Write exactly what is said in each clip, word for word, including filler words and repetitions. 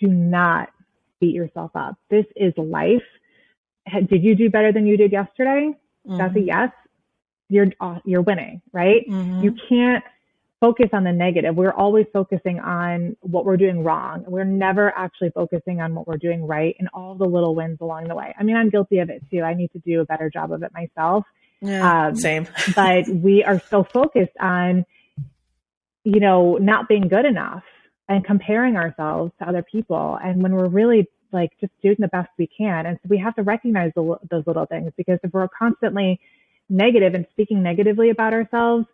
do not beat yourself up. This is life. Did you do better than you did yesterday? Mm-hmm. That's a yes. You're you're winning, right? Mm-hmm. You can't focus on the negative. We're always focusing on what we're doing wrong. We're never actually focusing on what we're doing right and all the little wins along the way. I mean, I'm guilty of it too. I need to do a better job of it myself. Yeah, um, same. But we are so focused on, you know, not being good enough and comparing ourselves to other people. And when we're really like just doing the best we can. And so we have to recognize the, those little things, because if we're constantly negative and speaking negatively about ourselves,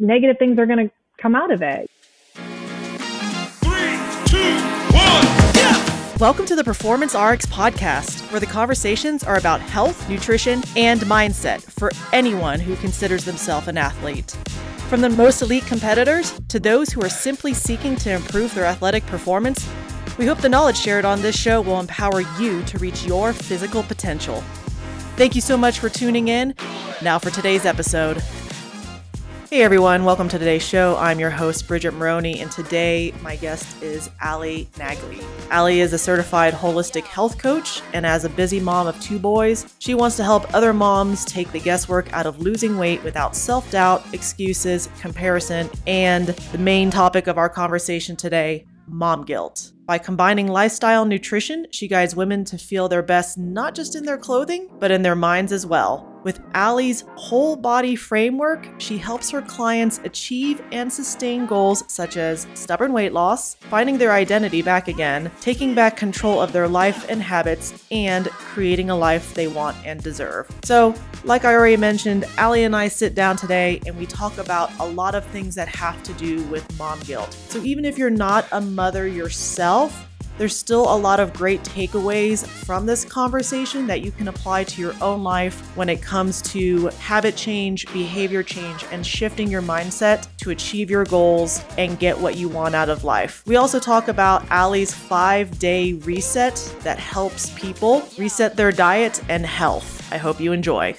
negative things are going to come out of it. Three, two, one, yeah! Welcome to the Performance R X podcast, where the conversations are about health, nutrition, and mindset for anyone who considers themselves an athlete. From the most elite competitors to those who are simply seeking to improve their athletic performance, we hope the knowledge shared on this show will empower you to reach your physical potential. Thank you so much for tuning in. Now for today's episode. Hey everyone, welcome to today's show. I'm your host, Bridget Moroney, and today my guest is Ali Naglee. Ali is a certified holistic health coach, and as a busy mom of two boys, she wants to help other moms take the guesswork out of losing weight without self-doubt, excuses, comparison, and the main topic of our conversation today, mom guilt. By combining lifestyle and nutrition, she guides women to feel their best not just in their clothing, but in their minds as well. With Ali's whole body framework, she helps her clients achieve and sustain goals such as stubborn weight loss, finding their identity back again, taking back control of their life and habits, and creating a life they want and deserve. So, like I already mentioned, Ali and I sit down today and we talk about a lot of things that have to do with mom guilt. So even if you're not a mother yourself, there's still a lot of great takeaways from this conversation that you can apply to your own life when it comes to habit change, behavior change, and shifting your mindset to achieve your goals and get what you want out of life. We also talk about Ali's five-day reset that helps people reset their diet and health. I hope you enjoy.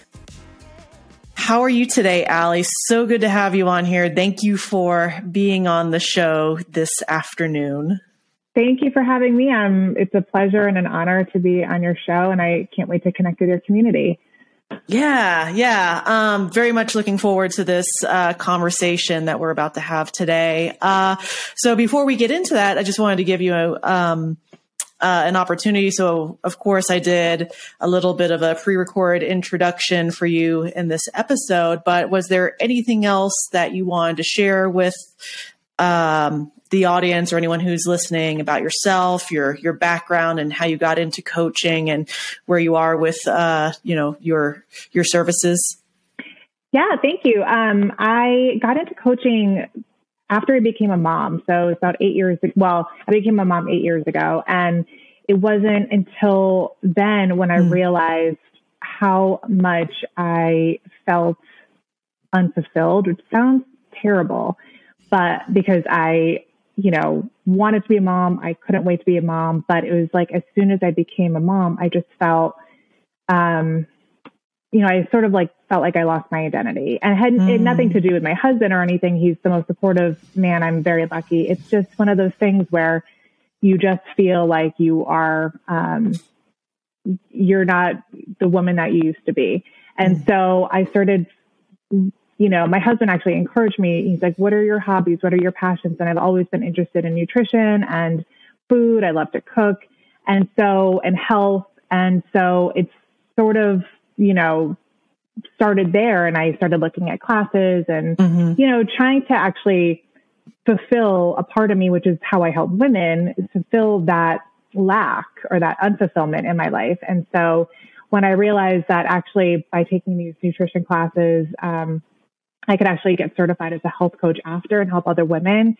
How are you today, Ali? So good to have you on here. Thank you for being on the show this afternoon. Thank you for having me. Um, it's a pleasure and an honor to be on your show, and I can't wait to connect with your community. Yeah, yeah. Um, very much looking forward to this uh, conversation that we're about to have today. Uh, so before we get into that, I just wanted to give you a, um, uh, an opportunity. So, of course, I did a little bit of a pre-recorded introduction for you in this episode, but was there anything else that you wanted to share with um the audience or anyone who's listening about yourself, your, your background and how you got into coaching and where you are with, uh, you know, your, your services? Yeah, thank you. Um, I got into coaching after I became a mom. So it's about eight years ago. Well, I became a mom eight years ago, and it wasn't until then when I mm. realized how much I felt unfulfilled, which sounds terrible, but because I, you know, wanted to be a mom. I couldn't wait to be a mom, but it was like, as soon as I became a mom, I just felt, um, you know, I sort of like felt like I lost my identity, and it had, mm. it had nothing to do with my husband or anything. He's the most supportive man. I'm very lucky. It's just one of those things where you just feel like you are, um, you're not the woman that you used to be. And mm. so I started, you know, my husband actually encouraged me. He's like, what are your hobbies? What are your passions? And I've always been interested in nutrition and food. I love to cook. And so, and health. And so it's sort of, you know, started there. And I started looking at classes and, mm-hmm. you know, trying to actually fulfill a part of me, which is how I help women fulfill that lack or that unfulfillment in my life. And so when I realized that actually by taking these nutrition classes, um, I could actually get certified as a health coach after and help other women,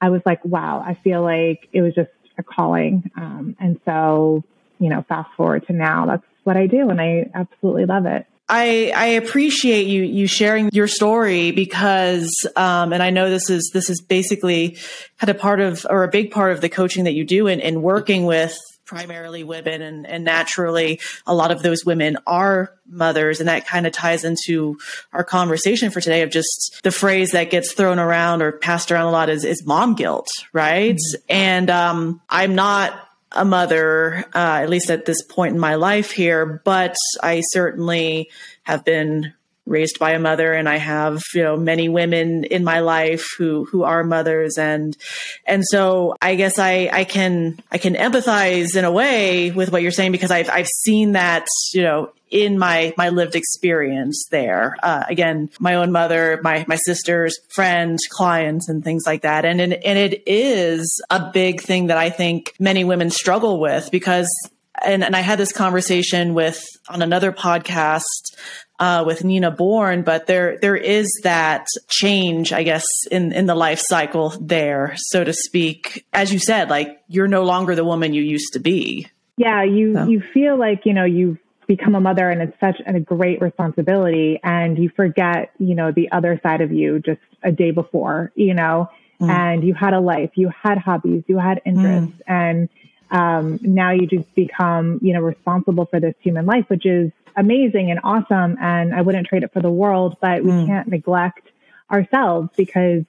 I was like, wow, I feel like it was just a calling. Um, and so, you know, fast forward to now, that's what I do. And I absolutely love it. I, I appreciate you, you sharing your story because, um, and I know this is, this is basically kind of part of, or a big part of the coaching that you do in, in working with primarily women, and, and naturally a lot of those women are mothers. And that kind of ties into our conversation for today of just the phrase that gets thrown around or passed around a lot is, is mom guilt, right? Mm-hmm. And um, I'm not a mother, uh, at least at this point in my life here, but I certainly have been raised by a mother, and I have, you know, many women in my life who, who are mothers. And, and so I guess I, I can, I can empathize in a way with what you're saying, because I've, I've seen that, you know, in my, my lived experience there. Uh, again, my own mother, my, my sisters, friends, clients, and things like that. And, and, and it is a big thing that I think many women struggle with, because, and, and I had this conversation with, on another podcast, Uh, with Nina Bourne, but there there is that change, I guess, in, in the life cycle there, so to speak. As you said, like, you're no longer the woman you used to be. Yeah, you, so. you feel like, you know, you've become a mother, and it's such a great responsibility, and you forget, you know, the other side of you just a day before, you know, mm. and you had a life, you had hobbies, you had interests, mm. and um, now you just become, you know, responsible for this human life, which is amazing and awesome, and I wouldn't trade it for the world, but we mm. can't neglect ourselves, because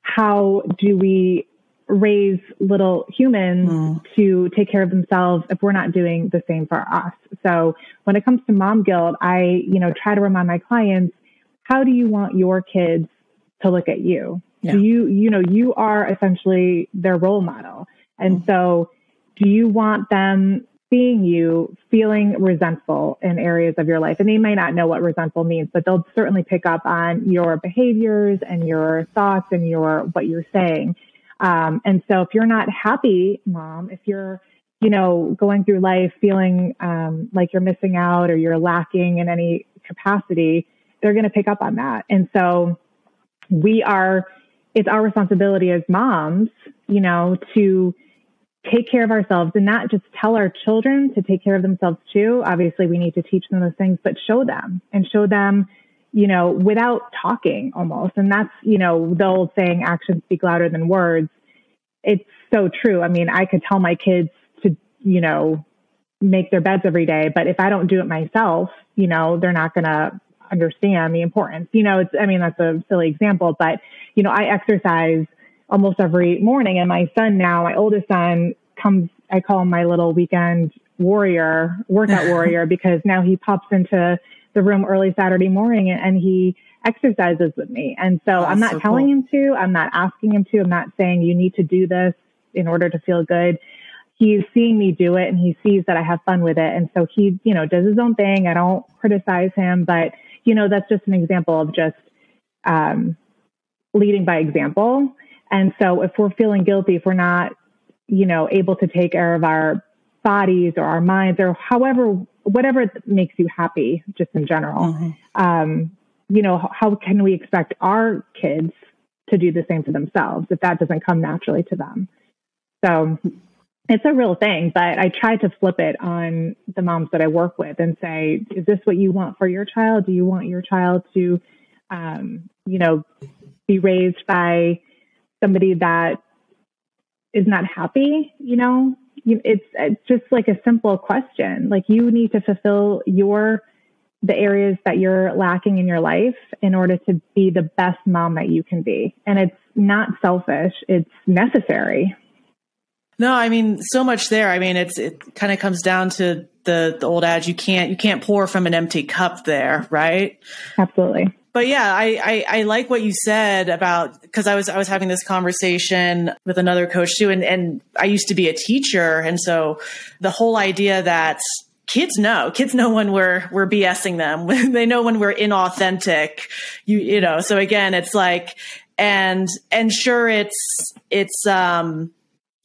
how do we raise little humans mm. to take care of themselves if we're not doing the same for us? So when it comes to mom guilt, I, you know, try to remind my clients, how do you want your kids to look at you? Yeah. Do you, you know, you are essentially their role model. And mm. so do you want them seeing you feeling resentful in areas of your life? And they may not know what resentful means, but they'll certainly pick up on your behaviors and your thoughts and your, what you're saying. Um, and so if you're not happy, mom, if you're, you know, going through life feeling, um, like you're missing out or you're lacking in any capacity, they're going to pick up on that. And so we are, it's our responsibility as moms, you know, to take care of ourselves, and not just tell our children to take care of themselves too. Obviously we need to teach them those things, but show them and show them, you know, without talking almost. And that's, you know, the old saying, actions speak louder than words. It's so true. I mean, I could tell my kids to, you know, make their beds every day, but if I don't do it myself, you know, they're not going to understand the importance. You know, it's, I mean, that's a silly example, but you know, I exercise almost every morning. And my son now, my oldest son comes, I call him my little weekend warrior, workout warrior, because now he pops into the room early Saturday morning and, and he exercises with me. And so oh, I'm not so telling cool. him to, I'm not asking him to, I'm not saying you need to do this in order to feel good. He's seeing me do it and he sees that I have fun with it. And so he, you know, does his own thing. I don't criticize him, but you know, that's just an example of just, um, leading by example. And so if we're feeling guilty, if we're not, you know, able to take care of our bodies or our minds or however, whatever makes you happy, just in general, mm-hmm. um, you know, how can we expect our kids to do the same for themselves if that doesn't come naturally to them? So it's a real thing, but I try to flip it on the moms that I work with and say, is this what you want for your child? Do you want your child to, um, you know, be raised by somebody that is not happy? You know, it's, it's just like a simple question. Like, you need to fulfill your, the areas that you're lacking in your life in order to be the best mom that you can be. And it's not selfish. It's necessary. No, I mean, so much there. I mean, it's, it kind of comes down to the, the old adage, you can't, you can't pour from an empty cup there, right? Absolutely. But yeah, I, I, I like what you said about, because I was I was having this conversation with another coach too, and, and I used to be a teacher, and so the whole idea that kids know, kids know when we're we're BSing them, they know when we're inauthentic, you you know. So again, it's like, and and sure, it's it's um,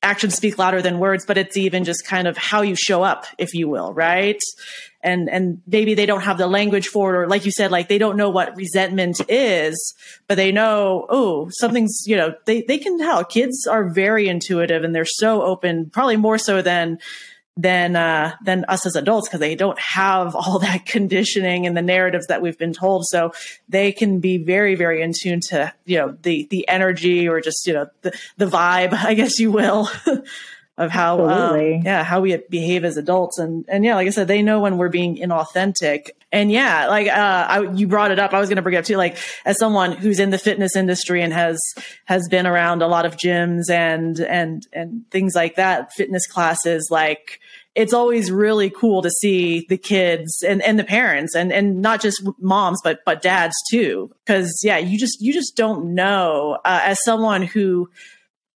actions speak louder than words, but it's even just kind of how you show up, if you will, right? And, and maybe they don't have the language for it, or like you said, like they don't know what resentment is, but they know, oh, something's, you know, they, they can tell. Kids are very intuitive and they're so open, probably more so than, than, uh, than us as adults, because they don't have all that conditioning and the narratives that we've been told. So they can be very, very in tune to, you know, the, the energy or just, you know, the, the vibe, I guess you will, of how, um, yeah, how we behave as adults. And, and yeah, like I said, they know when we're being inauthentic. And yeah, like, uh, I, you brought it up. I was going to bring it up too. Like, as someone who's in the fitness industry and has, has been around a lot of gyms and, and, and things like that, fitness classes, like, it's always really cool to see the kids and, and the parents and, and not just moms, but, but dads too. Cause yeah, you just, you just don't know, uh, as someone who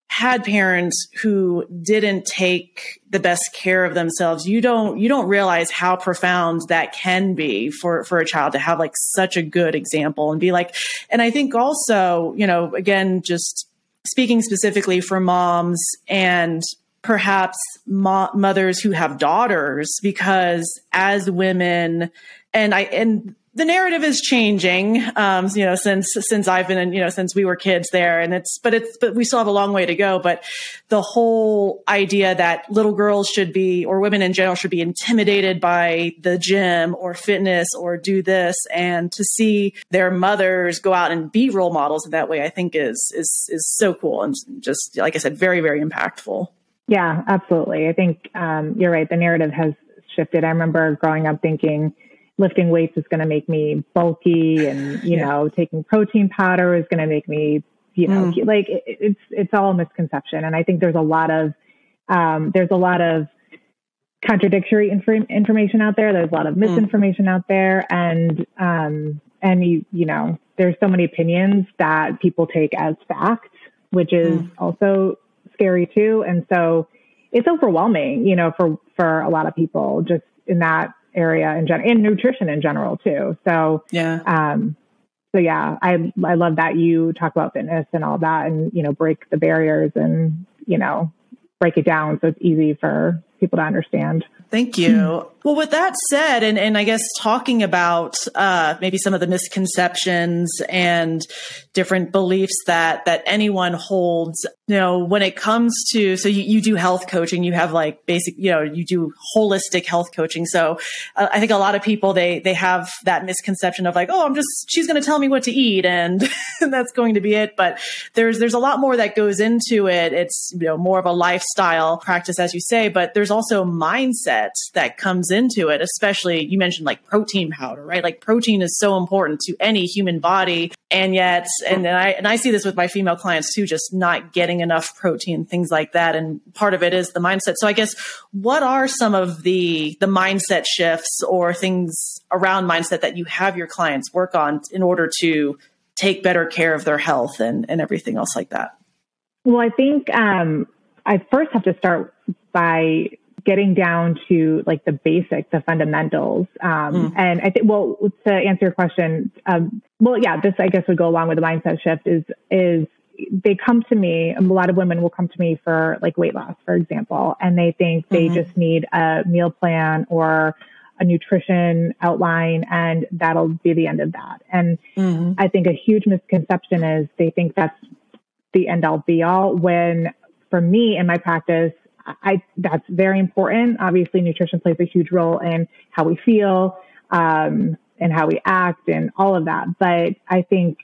had parents who didn't take the best care of themselves, you don't, you don't realize how profound that can be for, for a child to have like such a good example and be like, and I think also, you know, again, just speaking specifically for moms and perhaps mo- mothers who have daughters, because as women, and I, and the narrative is changing, um, you know, since, since I've been in, you know, since we were kids there, and it's, but it's, but we still have a long way to go. But the whole idea that little girls should be, or women in general should be intimidated by the gym or fitness or do this, and to see their mothers go out and be role models in that way, I think is, is, is so cool. And just, like I said, very, very impactful. Yeah, absolutely. I think, um, you're right. The narrative has shifted. I remember growing up thinking, lifting weights is going to make me bulky, and, you yeah. know, taking protein powder is going to make me, you know, mm. like it, it's, it's all a misconception. And I think there's a lot of, um, there's a lot of contradictory inf- information out there. There's a lot of misinformation mm. out there. And, um, and you, you know, there's so many opinions that people take as fact, which is mm. also scary too. And so it's overwhelming, you know, for, for a lot of people just in that area in general, and nutrition in general too. So, yeah. Um, so yeah, I, I love that you talk about fitness and all that, and, you know, break the barriers and, you know, break it down so it's easy for people to understand. Thank you. Mm-hmm. Well, with that said, and, and I guess talking about uh, maybe some of the misconceptions and different beliefs that, that anyone holds, you know, when it comes to, so you, you do health coaching, you have like basic, you know, you do holistic health coaching. So uh, I think a lot of people, they, they have that misconception of like, oh, I'm just, she's going to tell me what to eat and, and that's going to be it. But there's, there's a lot more that goes into it. It's, you know, more of a lifestyle practice, as you say, but there's also mindset that comes into it, especially you mentioned like protein powder, right? Like protein is so important to any human body. And yet, and then I, and I see this with my female clients too, just not getting enough protein, things like that. And part of it is the mindset. So I guess what are some of the, the mindset shifts or things around mindset that you have your clients work on in order to take better care of their health and, and everything else like that? Well, I think, um, I first have to start by getting down to like the basics, the fundamentals. Um, mm. And I think, well, to answer your question, um, well, yeah, this, I guess, would go along with the mindset shift is, is they come to me, a lot of women will come to me for like weight loss, for example, and they think mm-hmm. they just need a meal plan or a nutrition outline, and that'll be the end of that. And mm-hmm. I think a huge misconception is they think that's the end all be all, when for me in my practice, I, that's very important. Obviously, nutrition plays a huge role in how we feel, um, and how we act and all of that. But I think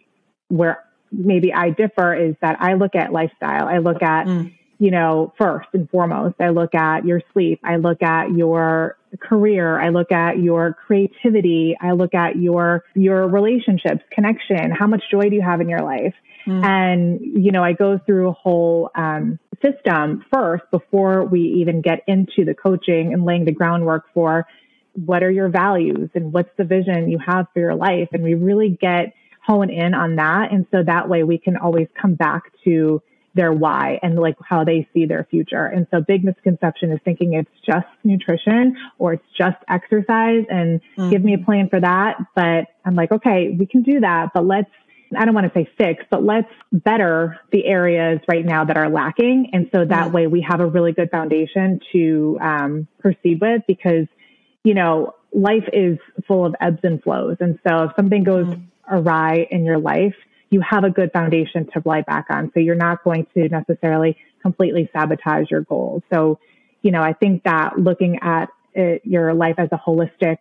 where maybe I differ is that I look at lifestyle. I look at, mm. you know, first and foremost, I look at your sleep. I look at your career. I look at your creativity. I look at your, your relationships, connection. How much joy do you have in your life? Mm. And, you know, I go through a whole, um, system first before we even get into the coaching and laying the groundwork for what are your values and what's the vision you have for your life. And we really get hone in on that. And so that way we can always come back to their why and like how they see their future. And so big misconception is thinking it's just nutrition or it's just exercise and mm-hmm. give me a plan for that. But I'm like, okay, we can do that, but let's, I don't want to say fix, but let's better the areas right now that are lacking. And so that way we have a really good foundation to um, proceed with, because, you know, life is full of ebbs and flows. And so if something goes mm-hmm. awry in your life, you have a good foundation to rely back on. So you're not going to necessarily completely sabotage your goals. So, you know, I think that looking at it, your life as a holistic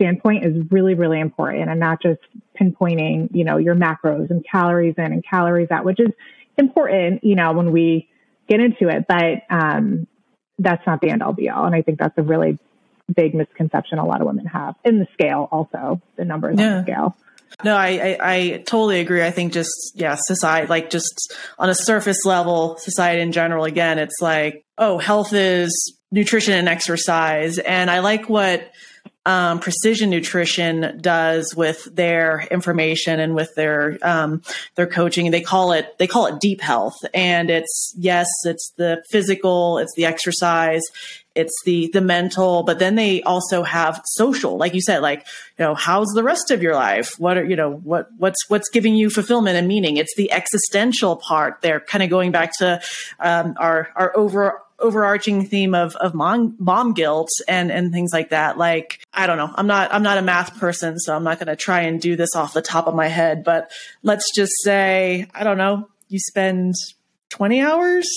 standpoint is really, really important, and not just pinpointing, you know, your macros and calories in and calories out, which is important, you know, when we get into it, but um, that's not the end all be all. And I think that's a really big misconception a lot of women have in the scale, also the numbers yeah. on the scale. No, I, I, I totally agree. I think just, yeah, society, like just on a surface level, society in general, again, it's like, oh, health is nutrition and exercise. And I like what um, Precision Nutrition does with their information and with their, um, their coaching. They call it, they call it deep health. And it's, yes, it's the physical, it's the exercise, it's the, the mental, but then they also have social, like you said, like, you know, how's the rest of your life? What are, you know, what, what's, what's giving you fulfillment and meaning? It's the existential part. They're kind of going back to, um, our, our over, overarching theme of, of mom, mom guilt and, and things like that. Like, I don't know, I'm not, I'm not a math person, so I'm not going to try and do this off the top of my head, but let's just say, I don't know, you spend twenty hours,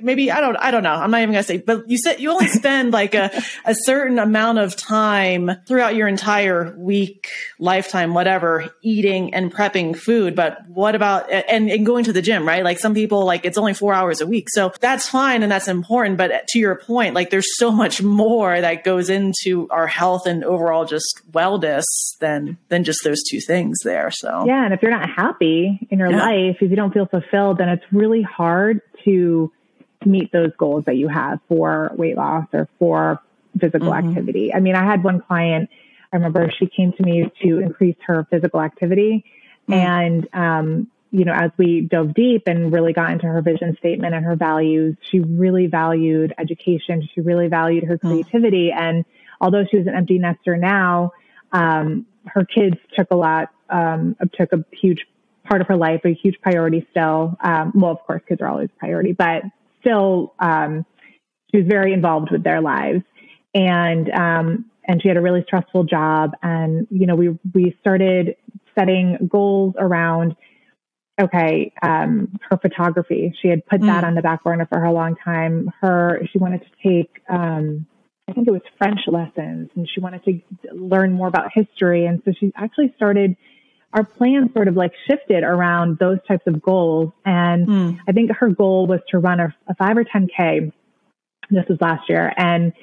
maybe. I don't, I don't know. I'm not even gonna say, but you said you only spend like a, a certain amount of time throughout your entire week, lifetime, whatever, eating and prepping food. But what about, and, and going to the gym, right? Like some people, like it's only four hours a week. So that's fine. And that's important. But to your point, like there's so much more that goes into our health and overall just wellness than, than just those two things there. So yeah. And if you're not happy in your yeah. life, if you don't feel fulfilled, then it's really hard. hard to meet those goals that you have for weight loss or for physical mm-hmm. activity. I mean, I had one client, I remember she came to me to increase her physical activity. Mm-hmm. And, um, you know, as we dove deep and really got into her vision statement and her values, she really valued education. She really valued her creativity. Mm-hmm. And although she was an empty nester now, um, her kids took a lot, um, took a huge part of her life, a huge priority still. Um, well, of course, kids are always a priority, but still, um, she was very involved with their lives. And, um, and she had a really stressful job. And, you know, we, we started setting goals around, okay, um, her photography. She had put mm. that on the back burner for her a long time. Her, she wanted to take, um, I think it was French lessons, and she wanted to learn more about history. And so she actually started our plan sort of like shifted around those types of goals. And mm. I think her goal was to run a, a five or ten K. This was last year. And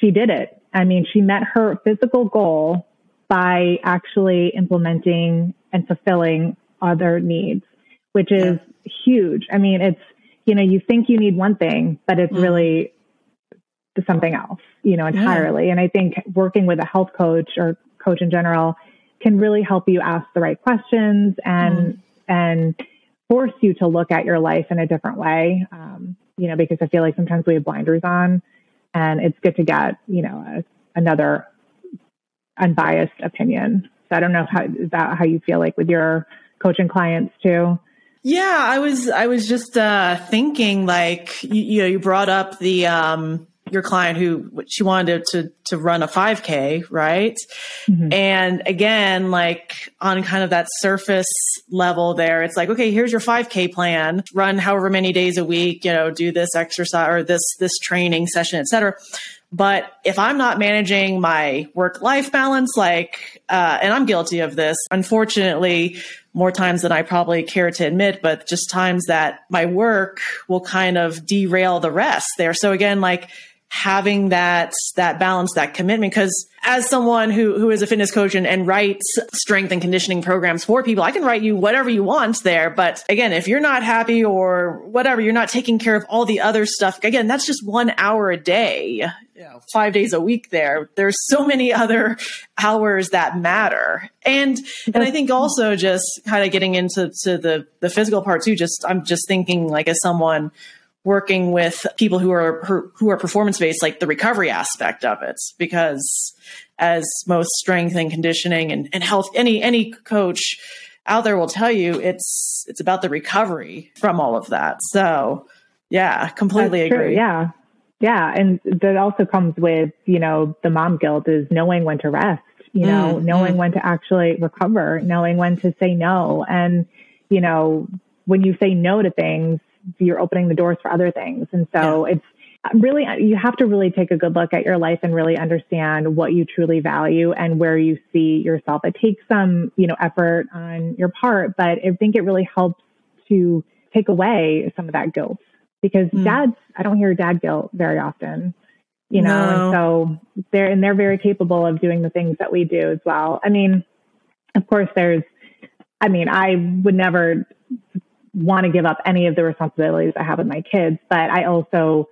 she did it. I mean, she met her physical goal by actually implementing and fulfilling other needs, which is yeah. huge. I mean, it's, you know, you think you need one thing, but it's mm. really something else, you know, entirely. Yeah. And I think working with a health coach or coach in general can really help you ask the right questions and, mm. and force you to look at your life in a different way. Um, you know, because I feel like sometimes we have blinders on, and it's good to get, you know, a, another unbiased opinion. So I don't know if how, is that how you feel like with your coaching clients too? Yeah, I was, I was just, uh, thinking like, you, you know, you brought up the, um, your client who she wanted to, to run a five K, right? Mm-hmm. And again, like on kind of that surface level there, it's like, okay, here's your five K plan, run however many days a week, you know, do this exercise or this, this training session, et cetera. But if I'm not managing my work-life balance, like, uh, and I'm guilty of this, unfortunately, more times than I probably care to admit, but just times that my work will kind of derail the rest there. So again, like, having that, that balance, that commitment, because as someone who, who is a fitness coach and, and writes strength and conditioning programs for people, I can write you whatever you want there. But again, if you're not happy or whatever, you're not taking care of all the other stuff. Again, that's just one hour a day, you know, five days a week there. There's so many other hours that matter. And, and I think also just kind of getting into to the, the physical part too, just, I'm just thinking like as someone working with people who are, who are performance-based, like the recovery aspect of it, because as most strength and conditioning and, and health, any, any coach out there will tell you it's, it's about the recovery from all of that. So yeah, completely agree. Yeah. Yeah. And that also comes with, you know, the mom guilt is knowing when to rest, you know, mm-hmm. knowing when to actually recover, knowing when to say no. And, you know, when you say no to things, you're opening the doors for other things. And so yeah. it's really, you have to really take a good look at your life and really understand what you truly value and where you see yourself. It takes some, you know, effort on your part, but I think it really helps to take away some of that guilt because mm. dads, I don't hear dad guilt very often, you know, no. and so they're, and they're very capable of doing the things that we do as well. I mean, of course there's, I mean, I would never want to give up any of the responsibilities I have with my kids, but I also,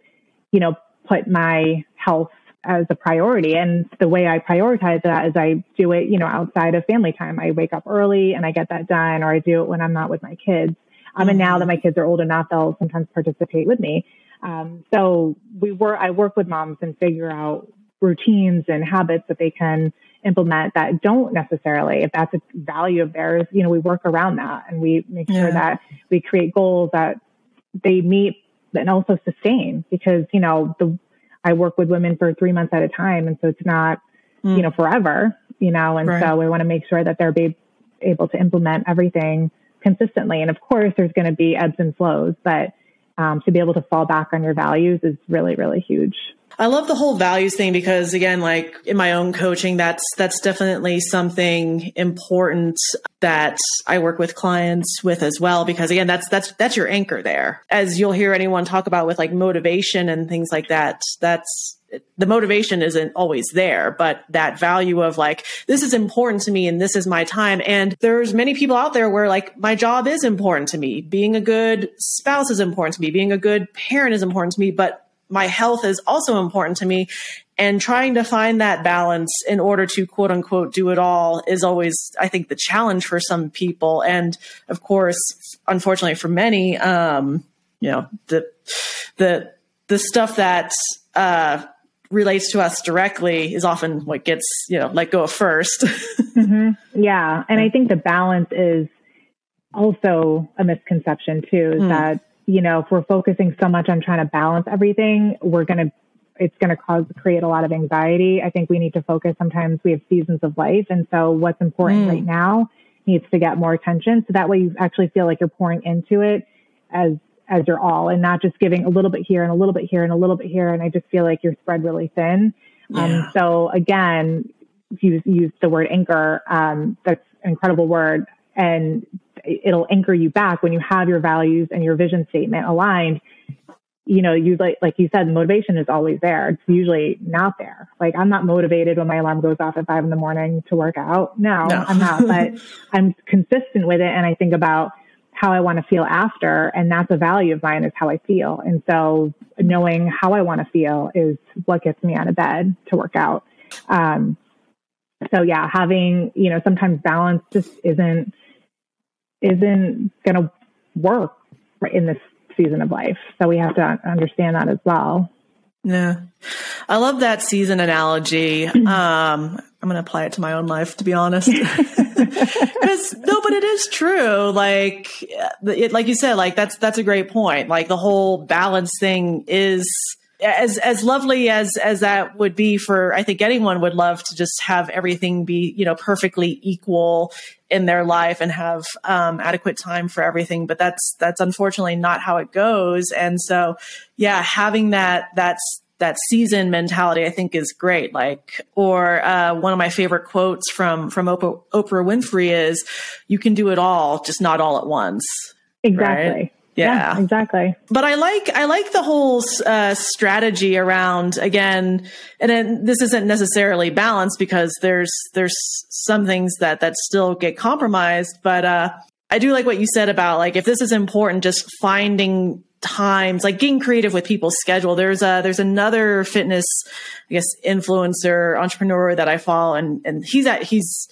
you know, put my health as a priority. And the way I prioritize that is I do it, you know, outside of family time. I wake up early and I get that done, or I do it when I'm not with my kids. Um, and now that my kids are old enough, they'll sometimes participate with me. Um, so we were, I work with moms and figure out routines and habits that they can implement that don't necessarily, if that's a value of theirs, you know, we work around that and we make sure yeah. that we create goals that they meet and also sustain, because, you know, the, I work with women for three months at a time. And so it's not, mm. you know, forever, you know, and right. so we want to make sure that they're be able to implement everything consistently. And of course there's going to be ebbs and flows, but um, to be able to fall back on your values is really, really huge. I love the whole values thing, because again, like in my own coaching, that's, that's definitely something important that I work with clients with as well, because again, that's, that's, that's your anchor there. As you'll hear anyone talk about with like motivation and things like that, that's the motivation isn't always there, but that value of like, this is important to me and this is my time. And there's many people out there where like, my job is important to me. Being a good spouse is important to me. Being a good parent is important to me, but my health is also important to me, and trying to find that balance in order to quote unquote do it all is always, I think, the challenge for some people. And of course, unfortunately for many, um, you know, the, the, the stuff that, uh, relates to us directly is often what gets, you know, let go of first. mm-hmm. Yeah. And I think the balance is also a misconception too, is mm. that, you know, if we're focusing so much on trying to balance everything, we're going to, it's going to cause, create a lot of anxiety. I think we need to focus. Sometimes we have seasons of life. And so what's important mm. right now needs to get more attention. So that way you actually feel like you're pouring into it as, as your all, and not just giving a little bit here and a little bit here and a little bit here. And I just feel like you're spread really thin. Yeah. Um, so again, you use the word anchor. Um, that's an incredible word. And it'll anchor you back when you have your values and your vision statement aligned. You know, you like, like you said, motivation is always there. It's usually not there. Like, I'm not motivated when my alarm goes off at five in the morning to work out. No, no. I'm not, but I'm consistent with it. And I think about how I want to feel after, and that's a value of mine, is how I feel. And so knowing how I want to feel is what gets me out of bed to work out. Um, so yeah, having, you know, sometimes balance just isn't, isn't going to work in this season of life. So we have to understand that as well. Yeah. I love that season analogy. Um, I'm going to apply it to my own life, to be honest. Because no, but it is true. Like, it, like you said, like that's, that's a great point. Like the whole balance thing is, as, as lovely as, as that would be for, I think anyone would love to just have everything be, you know, perfectly equal in their life and have, um, adequate time for everything. But that's, that's unfortunately not how it goes. And so, yeah, having that, that's, that season mentality, I think, is great. Like, or, uh, one of my favorite quotes from, from Oprah, Oprah Winfrey is, you can do it all, just not all at once. Exactly. Right? Yeah. yeah, exactly. But I like, I like the whole uh, strategy around, again, and then this isn't necessarily balanced, because there's, there's some things that, that still get compromised. But, uh, I do like what you said about, like, if this is important, just finding times, like getting creative with people's schedule. There's a, there's another fitness, I guess, influencer entrepreneur that I follow, and, and he's at, he's,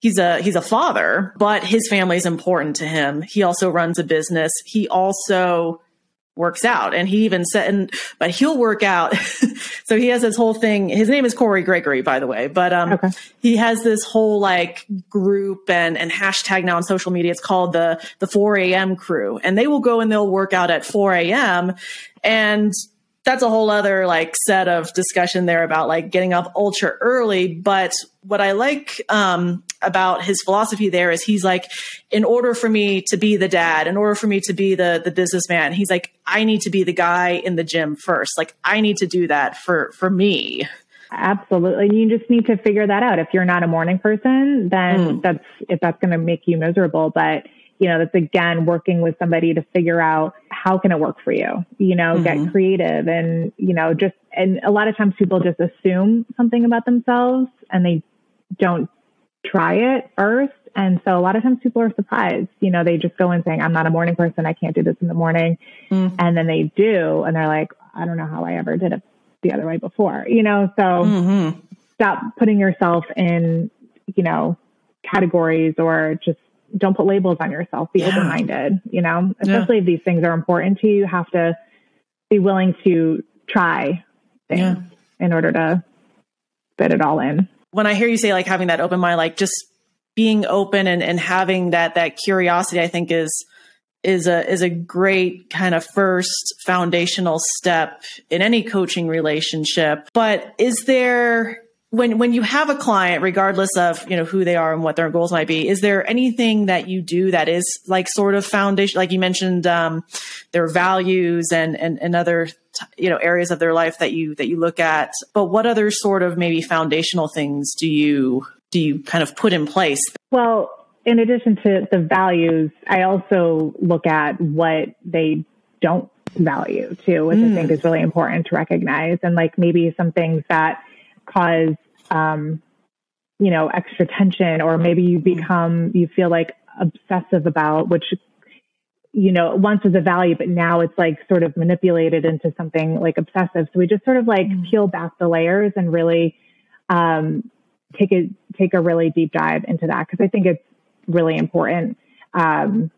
He's a, he's a father, but his family is important to him. He also runs a business. He also works out, and he even said, and, but he'll work out. So he has this whole thing. His name is Corey Gregory, by the way, but, um, okay. he has this whole like group and, and hashtag now on social media. It's called the, the four a.m. crew, and they will go and they'll work out at four a.m. and that's a whole other like set of discussion there about like getting up ultra early. But what I like, um, about his philosophy there is, he's like, in order for me to be the dad, in order for me to be the, the businessman, he's like, I need to be the guy in the gym first. Like, I need to do that for, for me. Absolutely. You just need to figure that out. If you're not a morning person, then mm. that's, if that's going to make you miserable, but you know, that's again, working with somebody to figure out how can it work for you, you know, mm-hmm. get creative and, you know, just, and a lot of times people just assume something about themselves and they don't try it first. And so a lot of times people are surprised, you know, they just go in saying, I'm not a morning person. I can't do this in the morning. Mm-hmm. And then they do. And they're like, I don't know how I ever did it the other way before, you know? So mm-hmm. stop putting yourself in, you know, categories or just don't put labels on yourself. Be yeah. open-minded, you know, especially yeah. if these things are important to you, you have to be willing to try things yeah. in order to fit it all in. When I hear you say like having that open mind, like just being open and, and having that, that curiosity, I think is, is a, is a great kind of first foundational step in any coaching relationship. But is there, when, when you have a client, regardless of, you know, who they are and what their goals might be, is there anything that you do that is like sort of foundation, like you mentioned, um, their values and, and, and other, you know, areas of their life that you, that you look at, but what other sort of maybe foundational things do you do you kind of put in place? Well, in addition to the values, I also look at what they don't value too, which mm. I think is really important to recognize. And like maybe some things that cause, um, you know, extra tension, or maybe you become, you feel like obsessive about, which, you know, once was a value, but now it's like sort of manipulated into something like obsessive. So we just sort of like mm. peel back the layers and really, um, take a, take a really deep dive into that. Cause I think it's really important. Um,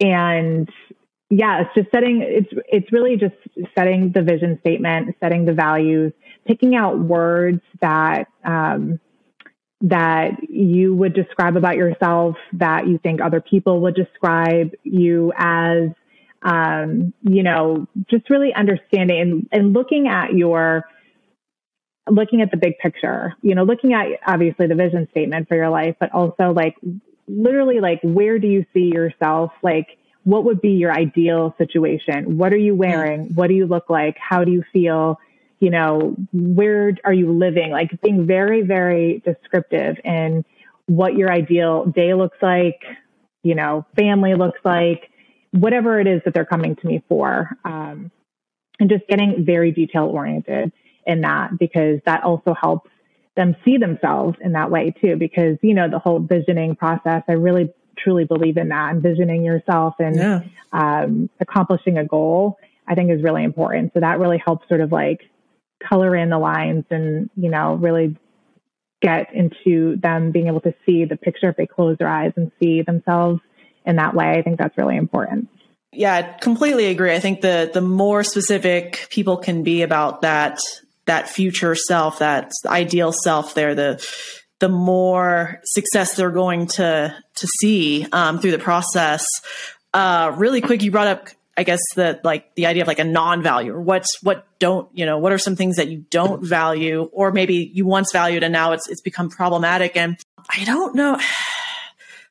and yeah, it's just setting, it's, it's really just setting the vision statement, setting the values, picking out words that, um, that you would describe about yourself that you think other people would describe you as, um, you know, just really understanding and, and looking at your, looking at the big picture, you know, looking at obviously the vision statement for your life, but also like literally like, where do you see yourself? Like, what would be your ideal situation? What are you wearing? What do you look like? How do you feel? You know, where are you living? Like being very, very descriptive in what your ideal day looks like, you know, family looks like, whatever it is that they're coming to me for. Um, and just getting very detail oriented in that, because that also helps them see themselves in that way too, because, you know, the whole visioning process, I really truly believe in that, and visioning yourself and yeah. um, accomplishing a goal, I think is really important. So that really helps sort of like color in the lines and, you know, really get into them being able to see the picture if they close their eyes and see themselves in that way. I think that's really important. Yeah, I completely agree. I think the, the more specific people can be about that, that future self, that ideal self there, the, the more success they're going to, to see, um, through the process. Uh, really quick, you brought up, I guess, that like the idea of like a non-value, or what's, what don't, you know, what are some things that you don't value, or maybe you once valued and now it's, it's become problematic. And I don't know,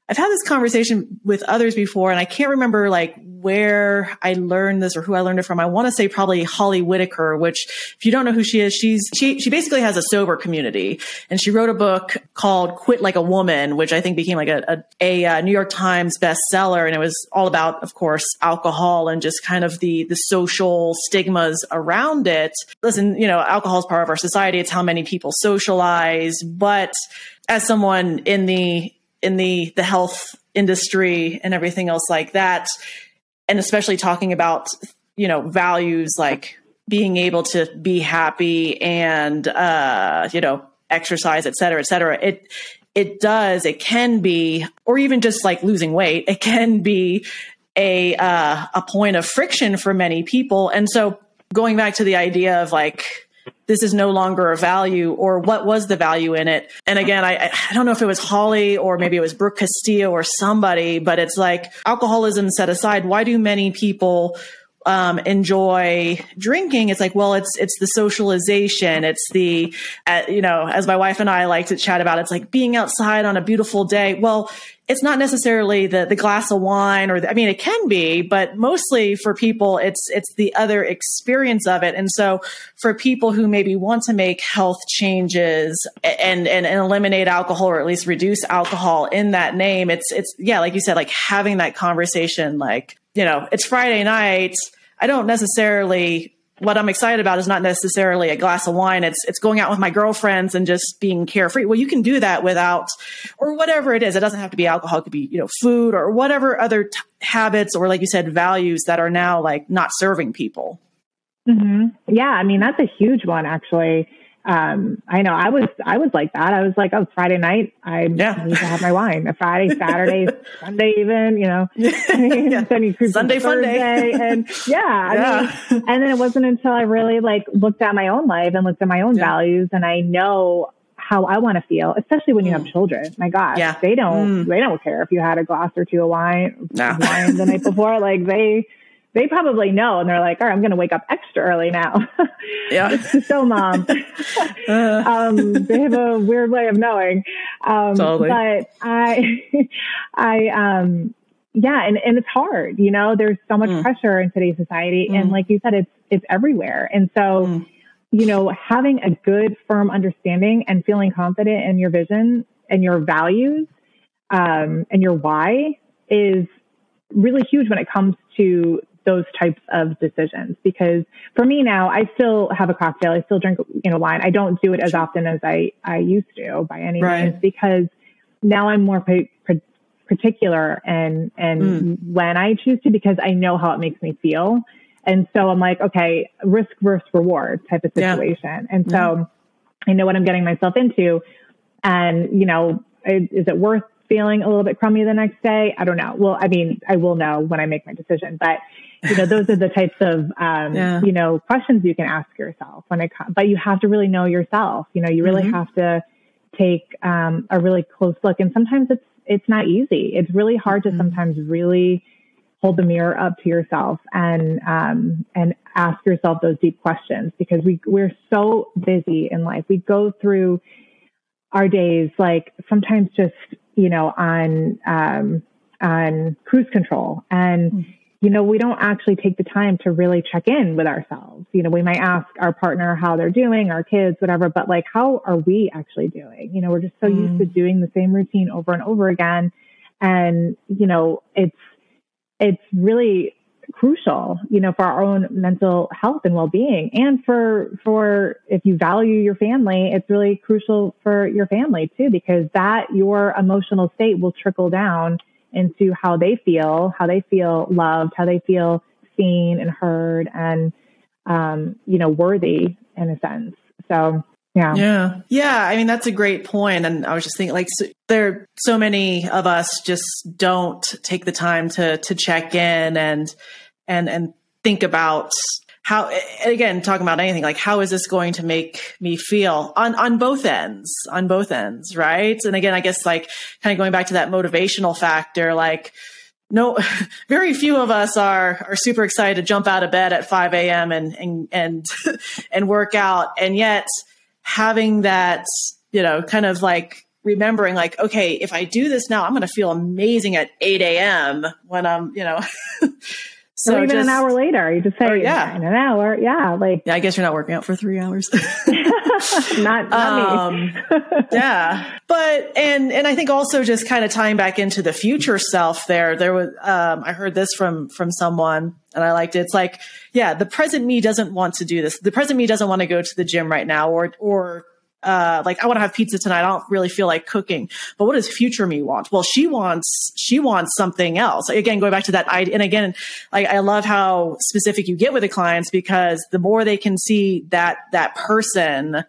I've had this conversation with others before, and I can't remember like where I learned this or who I learned it from. I want to say probably Holly Whitaker, which if you don't know who she is, she's, she, she basically has a sober community, and she wrote a book called Quit Like a Woman, which I think became like a, a, a New York Times bestseller. And it was all about, of course, alcohol and just kind of the, the social stigmas around it. Listen, you know, alcohol is part of our society. It's how many people socialize, but as someone in the, in the, the health industry and everything else like that, and especially talking about, you know, values like being able to be happy and, uh, you know, exercise, et cetera, et cetera. It, it does, it can be, or even just like losing weight, it can be a, uh, a point of friction for many people. And so going back to the idea of like, this is no longer a value, or what was the value in it? And again, I, I don't know if it was Holly or maybe it was Brooke Castillo or somebody, but it's like alcoholism set aside. Why do many people um, enjoy drinking, it's like, well, it's, it's the socialization. It's the, uh, you know, as my wife and I like to chat about, it's like being outside on a beautiful day. Well, it's not necessarily the, the glass of wine or, the, I mean, it can be, but mostly for people, it's, it's the other experience of it. And so for people who maybe want to make health changes and, and, and eliminate alcohol, or at least reduce alcohol in that name, it's, it's, yeah, like you said, like having that conversation, like, you know, it's Friday night. I don't necessarily, what I'm excited about is not necessarily a glass of wine. It's, it's going out with my girlfriends and just being carefree. Well, you can do that without, or whatever it is. It doesn't have to be alcohol. It could be, you know, food or whatever other t- habits, or like you said, values that are now like not serving people. Mm-hmm. Yeah. I mean, that's a huge one, actually. Um, I know I was, I was like that. I was like, oh, Friday night, I yeah. need to have my wine. A Friday, Saturday, Sunday, even, you know, yeah. then you creep Sunday, fun day. And yeah. yeah. I mean, and then it wasn't until I really like looked at my own life and looked at my own yeah. values, and I know how I want to feel, especially when you have children. My gosh, yeah. they don't, mm. they don't care if you had a glass or two of wine, nah. wine the night before, like they, they probably know. And they're like, all right, I'm going to wake up extra early now. Yeah. So mom, um, they have a weird way of knowing. Um, totally. But I, I, um, yeah. And, and it's hard, you know, there's so much mm. pressure in today's society. Mm. And like you said, it's, it's everywhere. And so, mm. you know, having a good, firm understanding and feeling confident in your vision and your values, um, and your why is really huge when it comes to those types of decisions. Because for me now, I still have a cocktail. I still drink, you know, wine. I don't do it as often as I, I used to by any means, because now I'm more p- p- particular and, and mm. when I choose to, because I know how it makes me feel. And so I'm like, okay, risk versus reward type of situation. Yeah. And so mm. I know what I'm getting myself into, and, you know, is, is it worth feeling a little bit crummy the next day? I don't know. Well, I mean, I will know when I make my decision, but you know, those are the types of, um, yeah. you know, questions you can ask yourself when it comes, but you have to really know yourself. You know, you really mm-hmm. have to take, um, a really close look. And sometimes it's, it's not easy. It's really hard mm-hmm. to sometimes really hold the mirror up to yourself and, um, and ask yourself those deep questions, because we, we're so busy in life. We go through our days, like sometimes just, you know, on, um, on cruise control, and, mm. you know, we don't actually take the time to really check in with ourselves. You know, we might ask our partner how they're doing, our kids, whatever, but like, how are we actually doing? You know, we're just so mm. used to doing the same routine over and over again. And, you know, it's, it's really crucial, you know, for our own mental health and well-being, and for, for if you value your family, it's really crucial for your family too, because that your emotional state will trickle down into how they feel, how they feel loved, how they feel seen and heard and, um, you know, worthy in a sense. So yeah. Yeah. Yeah. I mean, that's a great point. And I was just thinking, like, so, there, so many of us just don't take the time to, to check in and, and, and think about how, and again, talking about anything, like, how is this going to make me feel on, on both ends, on both ends. Right. And again, I guess like kind of going back to that motivational factor, like, no, very few of us are are super excited to jump out of bed at five a.m. and, and, and, and work out. And yet, having that, you know, kind of like remembering like, okay, if I do this now, I'm going to feel amazing at eight a.m. when I'm, you know, so or even just, an hour later, you just say, or, yeah, in an hour. Yeah. Like, yeah, I guess you're not working out for three hours. not not um, me. yeah. But, and, and I think also just kind of tying back into the future self there, there was, um, I heard this from, from someone, and I liked it. It's like, yeah, the present me doesn't want to do this. The present me doesn't want to go to the gym right now, or, or, uh, like, I want to have pizza tonight. I don't really feel like cooking, but what does future me want? Well, she wants, she wants something else. Again, going back to that idea. And again, like, I love how specific you get with the clients, because the more they can see that, that person,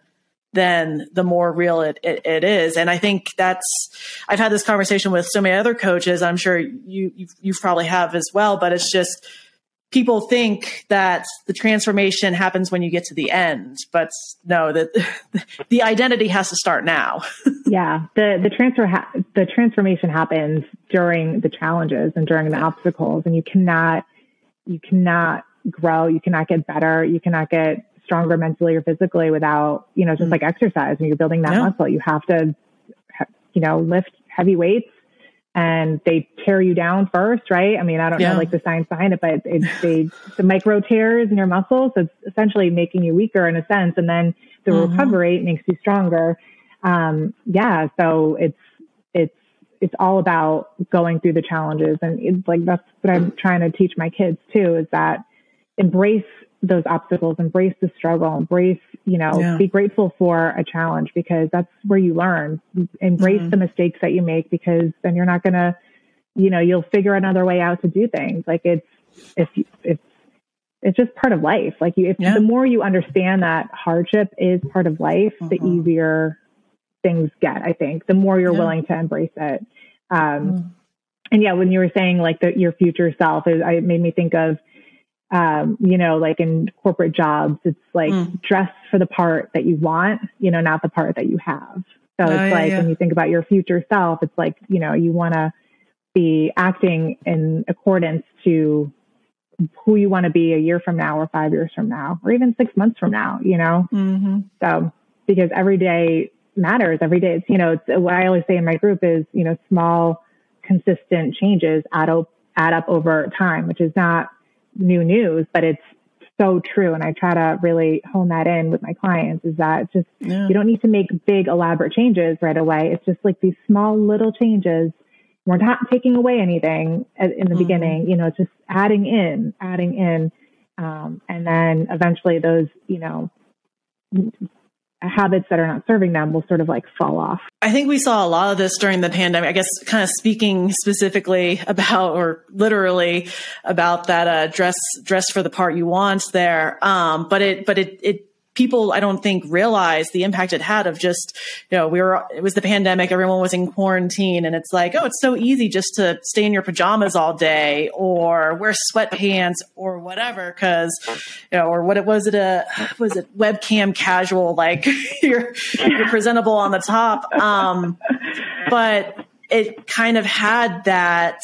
then the more real it, it, it is. And I think that's, I've had this conversation with so many other coaches. I'm sure you, you've, you've probably have as well, but it's just, people think that the transformation happens when you get to the end, but no, that the identity has to start now. yeah. The, the transfer, ha- the transformation happens during the challenges and during the obstacles, and you cannot, you cannot grow. You cannot get better. You cannot get stronger mentally or physically without, you know, just mm-hmm. like exercise. When you're building that yeah. muscle, you have to, you know, lift heavy weights, and they tear you down first, right? I mean, I don't yeah. know like the science behind it, but it, they, the micro tears in your muscles, it's essentially making you weaker in a sense. And then the mm-hmm. recovery makes you stronger. Um, yeah. So it's, it's, it's all about going through the challenges. And it's like, that's what I'm trying to teach my kids too, is that embrace those obstacles, embrace the struggle, embrace, you know, yeah. be grateful for a challenge, because that's where you learn. Embrace mm-hmm. the mistakes that you make, because then you're not going to, you know, you'll figure another way out to do things. Like it's, if you, it's, it's just part of life. Like you, if yeah. the more you understand that hardship is part of life, uh-huh. the easier things get, I think, the more you're yeah. willing to embrace it. Um, mm. and yeah, when you were saying like the, your future self, it, it made me think of, um, you know, like in corporate jobs, it's like mm. dress for the part that you want, you know, not the part that you have. So it's oh, yeah, like, yeah. when you think about your future self, it's like, you know, you want to be acting in accordance to who you want to be a year from now, or five years from now, or even six months from now, you know? Mm-hmm. So, because every day matters. Every day it's, you know, it's what I always say in my group is, you know, small, consistent changes add up, add up over time, which is not new news, but it's so true. And I try to really hone that in with my clients, is that just, yeah. you don't need to make big elaborate changes right away. It's just like these small little changes. We're not taking away anything in the mm-hmm. beginning, you know, it's just adding in, adding in. Um, and then eventually those, you know, habits that are not serving them will sort of like fall off. I think we saw a lot of this during the pandemic, I guess, kind of speaking specifically about, or literally about that, uh, dress, dress for the part you want there. Um, but it, but it, it, people, I don't think realized the impact it had of just, you know, we were, it was the pandemic, everyone was in quarantine, and it's like, oh, it's so easy just to stay in your pajamas all day or wear sweatpants or whatever. Cause, you know, or what it was, it a, was it webcam casual, like you're, you're presentable on the top. Um, but it kind of had that,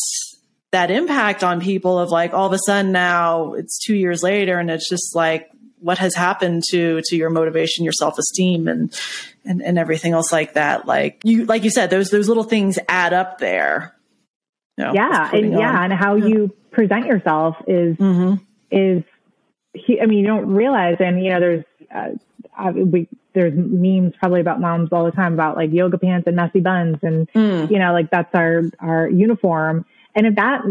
that impact on people of like, all of a sudden now it's two years later and it's just like, what has happened to, to your motivation, your self-esteem, and, and, and everything else like that. Like you, like you said, those, those little things add up there. You know, yeah. And yeah. On. And how yeah. you present yourself is, mm-hmm. is, I mean, you don't realize, and you know, there's, uh, we, there's memes probably about moms all the time about like yoga pants and messy buns and, mm. you know, like that's our, our uniform. And if that,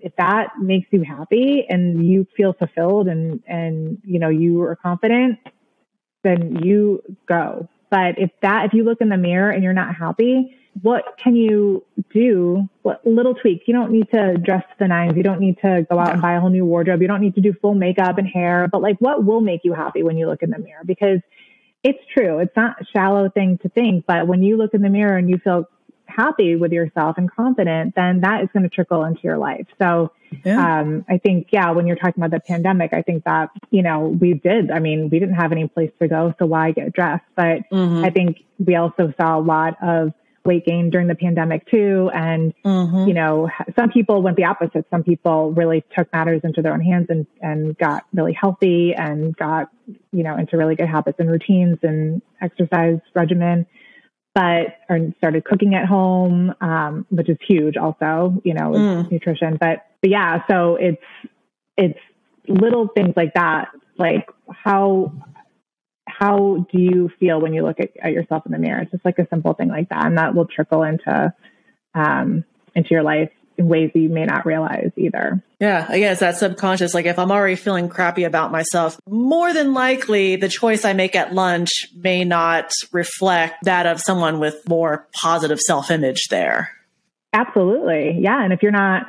if that makes you happy and you feel fulfilled and, and, you know, you are confident, then you go. But if that, if you look in the mirror and you're not happy, what can you do? What little tweaks? You don't need to dress to the nines. You don't need to go out and buy a whole new wardrobe. You don't need to do full makeup and hair, but like what will make you happy when you look in the mirror? Because it's true. It's not a shallow thing to think, but when you look in the mirror and you feel happy with yourself and confident, then that is going to trickle into your life. So, yeah. um, I think, yeah, when you're talking about the pandemic, I think that, you know, we did, I mean, we didn't have any place to go, so why get dressed? But mm-hmm. I think we also saw a lot of weight gain during the pandemic too. And, mm-hmm. you know, some people went the opposite. Some people really took matters into their own hands and, and got really healthy and got, you know, into really good habits and routines and exercise regimen. But or started cooking at home, um, which is huge also, you know, with mm. nutrition. But, but yeah, so it's, it's little things like that. Like how, how do you feel when you look at, at yourself in the mirror? It's just like a simple thing like that. And that will trickle into, um, into your life in ways that you may not realize either. Yeah. I guess that subconscious, like if I'm already feeling crappy about myself, more than likely the choice I make at lunch may not reflect that of someone with more positive self-image there. Absolutely. Yeah. And if you're not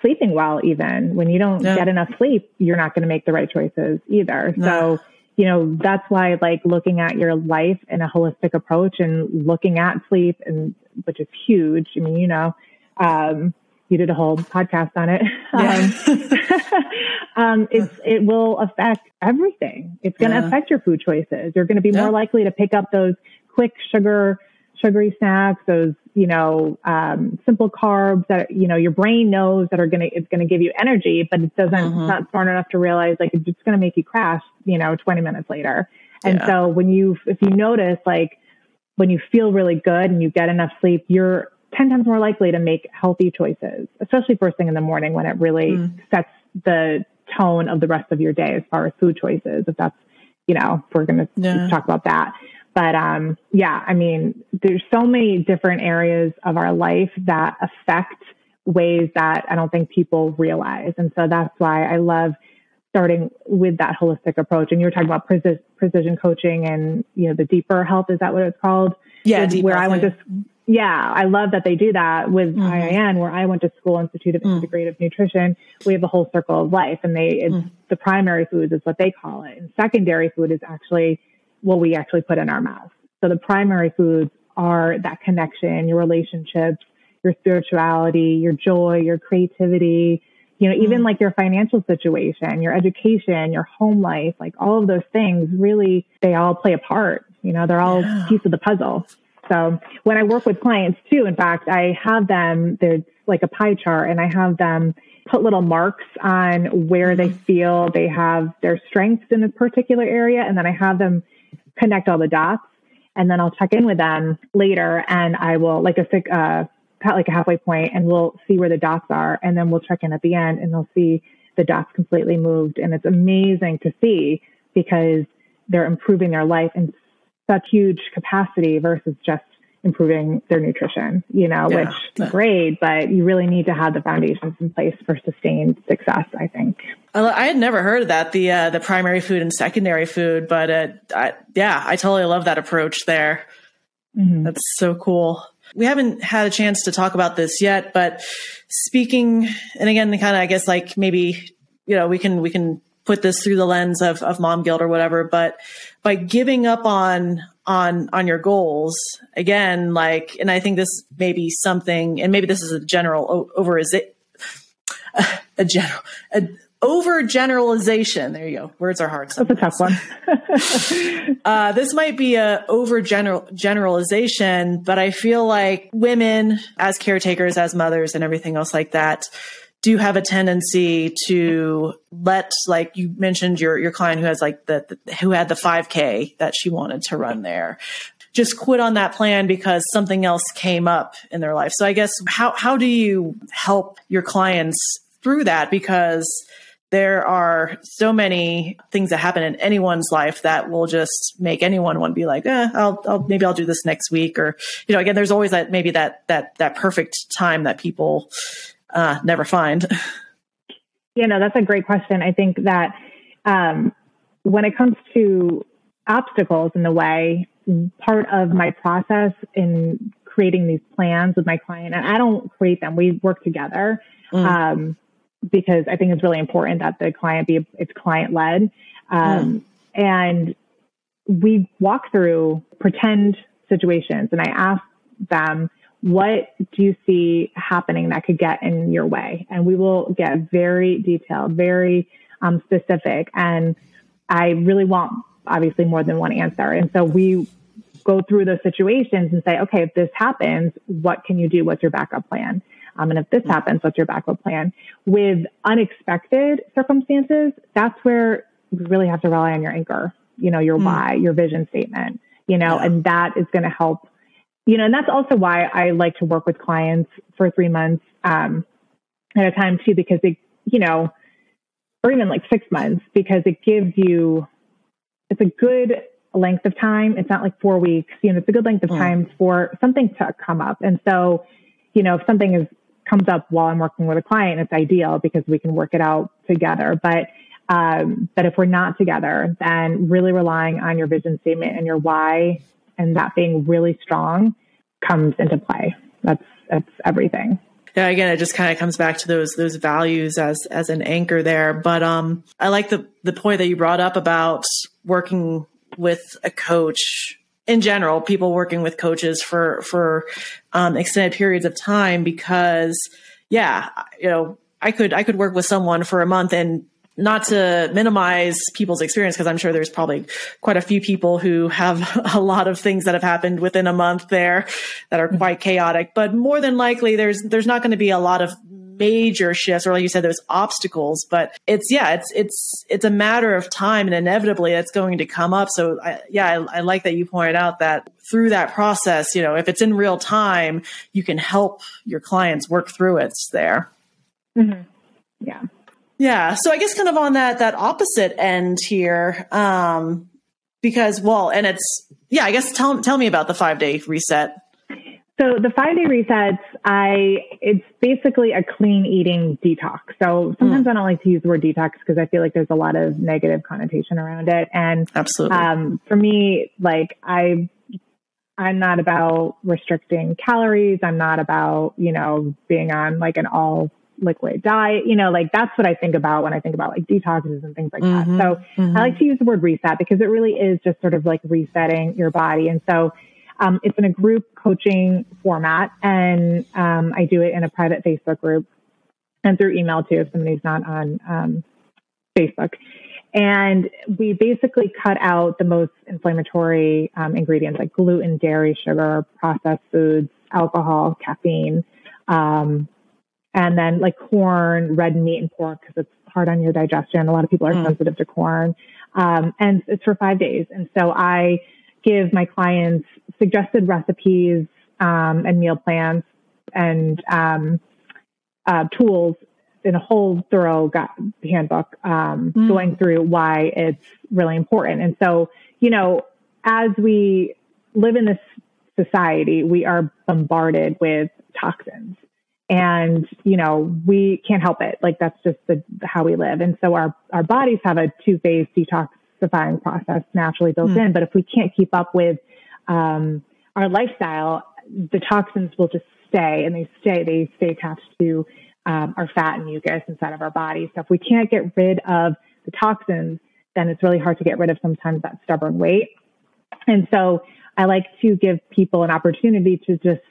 sleeping well, even when you don't yeah. get enough sleep, you're not going to make the right choices either. No. So, you know, that's why like looking at your life in a holistic approach and looking at sleep, and which is huge. I mean, you know, um, you did a whole podcast on it. Yeah. Um, um, it's, it will affect everything. It's going to yeah. affect your food choices. You're going to be yeah. more likely to pick up those quick sugar sugary snacks, those, you know, um, simple carbs that, you know, your brain knows that are going to, it's going to give you energy, but it doesn't, mm-hmm. it's not smart enough to realize like it's just going to make you crash, you know, twenty minutes later. And yeah. so when you, if you notice, like when you feel really good and you get enough sleep, you're ten times more likely to make healthy choices, especially first thing in the morning when it really mm. sets the tone of the rest of your day as far as food choices. If that's, you know, if we're going to yeah. talk about that. But, um, yeah, I mean, there's so many different areas of our life that affect ways that I don't think people realize. And so that's why I love starting with that holistic approach. And you were talking about pre- precision coaching and, you know, the deeper health, is that what it's called? Yeah. Deep where health, I went to, yeah, I love that they do that with mm-hmm. I I N, where I went to school, Institute of Integrative mm-hmm. Nutrition. We have a whole circle of life, and they, it's, mm-hmm. the primary foods is what they call it. And secondary food is actually what we actually put in our mouth. So the primary foods are that connection, your relationships, your spirituality, your joy, your creativity, you know, even mm-hmm. like your financial situation, your education, your home life, like all of those things really, they all play a part, you know, they're all yeah. piece of the puzzle. So when I work with clients too, in fact, I have them, there's like a pie chart, and I have them put little marks on where they feel they have their strengths in this particular area. And then I have them connect all the dots, and then I'll check in with them later, and I will like a sick, uh, like a halfway point, and we'll see where the dots are. And then we'll check in at the end, and they'll see the dots completely moved. And it's amazing to see, because they're improving their life and such huge capacity versus just improving their nutrition, you know, yeah, which is great, but you really need to have the foundations in place for sustained success, I think. I had never heard of that, the uh, the primary food and secondary food, but uh, I, yeah, I totally love that approach there. Mm-hmm. That's so cool. We haven't had a chance to talk about this yet, but speaking, and again, kind of, I guess, like maybe, you know, we can, we can put this through the lens of, of mom guilt or whatever, but by giving up on, on, on your goals again, like, and I think this may be something, and maybe this is a general over, is it a, a general, a over generalization. There you go. Words are hard sometimes. That's a tough one. uh, this might be a over general generalization, but I feel like women as caretakers, as mothers and everything else like that, do have a tendency to let, like you mentioned, your your client who has like the, the who had the five K that she wanted to run there, just quit on that plan because something else came up in their life. So I guess how how do you help your clients through that? Because there are so many things that happen in anyone's life that will just make anyone want to be like, eh, I'll, I'll, maybe I'll do this next week. Or, you know, again, there's always that, maybe that, that, that perfect time that people uh, never find. Yeah, no, that's a great question. I think that um, when it comes to obstacles in the way, part of my process in creating these plans with my client, and I don't create them, we work together. Mm. Um, because I think it's really important that the client be, it's client led. Um, mm. And we walk through pretend situations, and I ask them, what do you see happening that could get in your way? And we will get very detailed, very um, specific. And I really want obviously more than one answer. And so we go through those situations and say, okay, if this happens, what can you do? What's your backup plan? Um, and if this happens, what's your backup plan? With unexpected circumstances, that's where you really have to rely on your anchor, you know, your mm. why, your vision statement, you know, yeah. and that is going to help, you know, and that's also why I like to work with clients for three months um, at a time too, because it, you know, or even like six months, because it gives you, it's a good length of time. It's not like four weeks, you know, it's a good length of mm. time for something to come up. And so, you know, if something is, comes up while I'm working with a client, it's ideal because we can work it out together. But, um, but if we're not together, then really relying on your vision statement and your why, and that being really strong, comes into play. That's, that's everything. Yeah. Again, it just kind of comes back to those, those values as, as an anchor there. But, um, I like the, the point that you brought up about working with a coach. In general, people working with coaches for, for, um, extended periods of time, because yeah, you know, I could, I could work with someone for a month and not to minimize people's experience, because I'm sure there's probably quite a few people who have a lot of things that have happened within a month there that are quite chaotic, but more than likely there's, there's not going to be a lot of major shifts, or like you said, those obstacles, but it's, yeah, it's, it's, it's a matter of time, and inevitably it's going to come up. So I, yeah, I, I like that you pointed out that through that process, you know, if it's in real time, you can help your clients work through it there. Mm-hmm. Yeah. Yeah. So I guess kind of on that, that opposite end here, um, because, well, and it's, yeah, I guess tell, tell me about the five day reset. So the five day resets, I, it's basically a clean eating detox. So sometimes mm. I don't like to use the word detox because I feel like there's a lot of negative connotation around it. And absolutely, um, for me, like I, I'm not about restricting calories. I'm not about, you know, being on like an all liquid diet, you know, like that's what I think about when I think about like detoxes and things like mm-hmm, that. So mm-hmm. I like to use the word reset because it really is just sort of like resetting your body. And so um, it's in a group coaching format, and um, I do it in a private Facebook group and through email too, if somebody's not on um, Facebook. And we basically cut out the most inflammatory um, ingredients like gluten, dairy, sugar, processed foods, alcohol, caffeine, um, and then like corn, red meat, and pork, because it's hard on your digestion. A lot of people are mm. sensitive to corn. Um, and it's for five days. And so I give my clients suggested recipes um, and meal plans and um, uh, tools in a whole thorough handbook um, mm. going through why it's really important. And so, you know, as we live in this society, we are bombarded with toxins. And, you know, we can't help it. Like, that's just the, how we live. And so our, our bodies have a two-phase detoxifying process naturally built mm. in. But if we can't keep up with um, our lifestyle, the toxins will just stay, and they stay, they stay attached to um, our fat and mucus inside of our body. So if we can't get rid of the toxins, then it's really hard to get rid of sometimes that stubborn weight. And so I like to give people an opportunity to just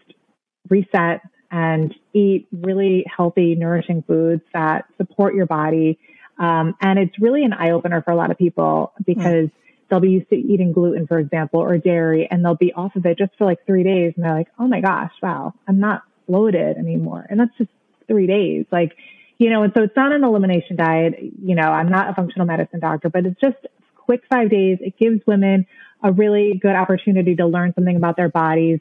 reset and eat really healthy, nourishing foods that support your body. Um, and it's really an eye-opener for a lot of people, because mm. they'll be used to eating gluten, for example, or dairy, and they'll be off of it just for like three days. And they're like, oh my gosh, wow, I'm not bloated anymore. And that's just three days. Like, you know, and so it's not an elimination diet. You know, I'm not a functional medicine doctor, but it's just quick five days. It gives women a really good opportunity to learn something about their bodies.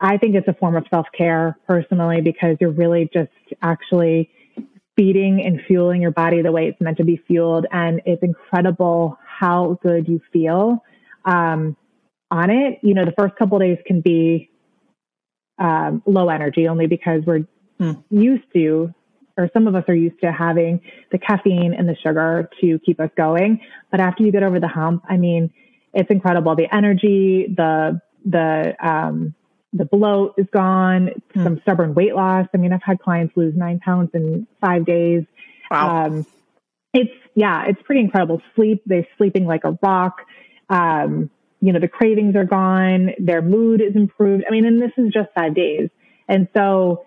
I think it's a form of self-care personally, because you're really just actually feeding and fueling your body the way it's meant to be fueled. And it's incredible how good you feel um, on it. You know, the first couple of days can be um, low energy only because we're mm. used to, or some of us are used to having the caffeine and the sugar to keep us going. But after you get over the hump, I mean, it's incredible. The energy, the, the, um, the bloat is gone, some mm. stubborn weight loss. I mean, I've had clients lose nine pounds in five days. Wow. Um, it's, yeah, it's pretty incredible. Sleep, they're sleeping like a rock. Um, you know, the cravings are gone. Their mood is improved. I mean, and this is just five days. And so,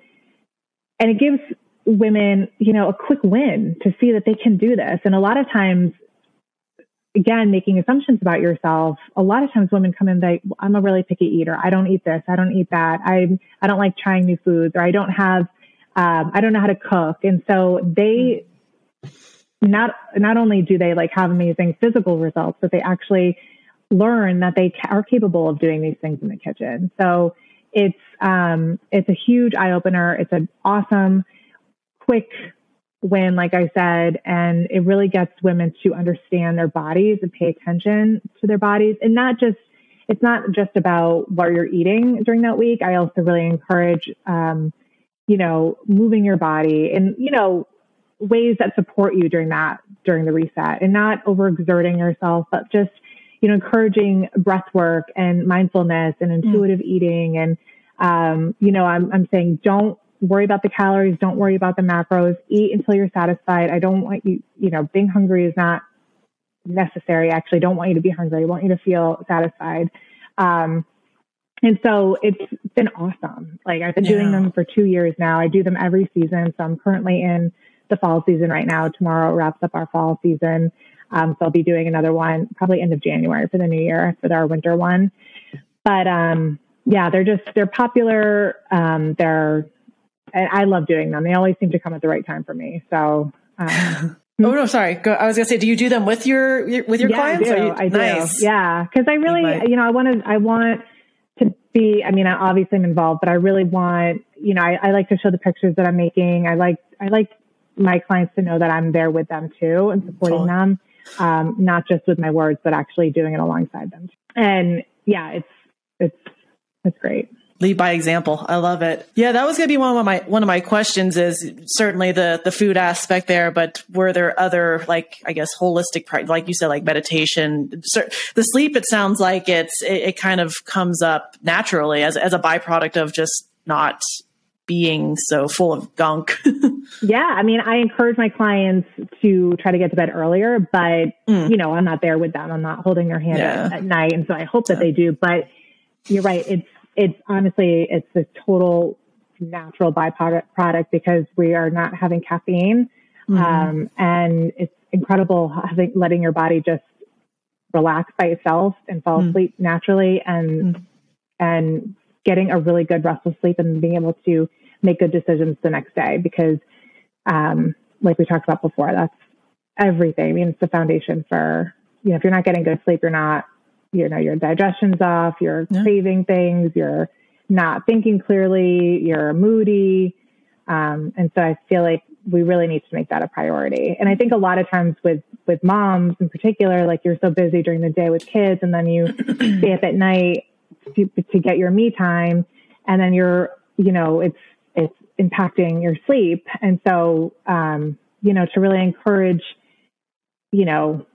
and it gives women, you know, a quick win to see that they can do this. And a lot of times, again, making assumptions about yourself. A lot of times women come in like, I'm a really picky eater. I don't eat this. I don't eat that. I I don't like trying new foods, or I don't have, um, I don't know how to cook. And so they not, not only do they like have amazing physical results, but they actually learn that they ca- are capable of doing these things in the kitchen. So it's, um, it's a huge eye opener. It's an awesome, quick win, like I said, and it really gets women to understand their bodies and pay attention to their bodies. And not just, it's not just about what you're eating during that week. I also really encourage, um, you know, moving your body and, you know, ways that support you during that, during the reset, and not overexerting yourself, but just, you know, encouraging breath work and mindfulness and intuitive mm. eating. And, um, you know, I'm, I'm saying don't worry about the calories. Don't worry about the macros. Eat until you're satisfied. I don't want you, you know, being hungry is not necessary. Actually, don't want you to be hungry. I want you to feel satisfied. Um, and so it's been awesome. Like I've been yeah. doing them for two years now. I do them every season. So I'm currently in the fall season right now. Tomorrow wraps up our fall season. Um, so I'll be doing another one probably end of January for the new year for our winter one. But um, yeah, they're just, they're popular. Um, they're, and I love doing them. They always seem to come at the right time for me. So, um, oh no, sorry. Go, I was gonna say, do you do them with your, with your yeah, clients? I do. You, I do. Nice. Yeah. Cause I really, you, you know, I want to, I want to be, I mean, I obviously am involved, but I really want, you know, I, I like to show the pictures that I'm making. I like, I like my clients to know that I'm there with them too and supporting totally. them. Um, not just with my words, but actually doing it alongside them. And yeah, it's, it's, it's great. Lead by example. I love it. Yeah, that was going to be one of my, one of my questions is certainly the, the food aspect there, but were there other, like, I guess, holistic, like you said, like meditation, the sleep, it sounds like it's, it, it kind of comes up naturally as, as a byproduct of just not being so full of gunk. Yeah. I mean, I encourage my clients to try to get to bed earlier, but mm. you know, I'm not there with them. I'm not holding their hand yeah. at, at night. And so I hope that yeah. they do, but you're right. It's, it's honestly, it's a total natural byproduct product because we are not having caffeine. Mm. Um, and it's incredible having, letting your body just relax by itself and fall mm. asleep naturally and, mm. and getting a really good restful sleep and being able to make good decisions the next day because, um, like we talked about before, that's everything. I mean, it's the foundation for, you know, if you're not getting good sleep, you're not, you know, your digestion's off, you're yeah. craving things, you're not thinking clearly, you're moody. Um, and so I feel like we really need to make that a priority. And I think a lot of times with, with moms in particular, like you're so busy during the day with kids and then you stay up at night to, to get your me time. And then you're, you know, it's, it's impacting your sleep. And so, um, you know, to really encourage, you know,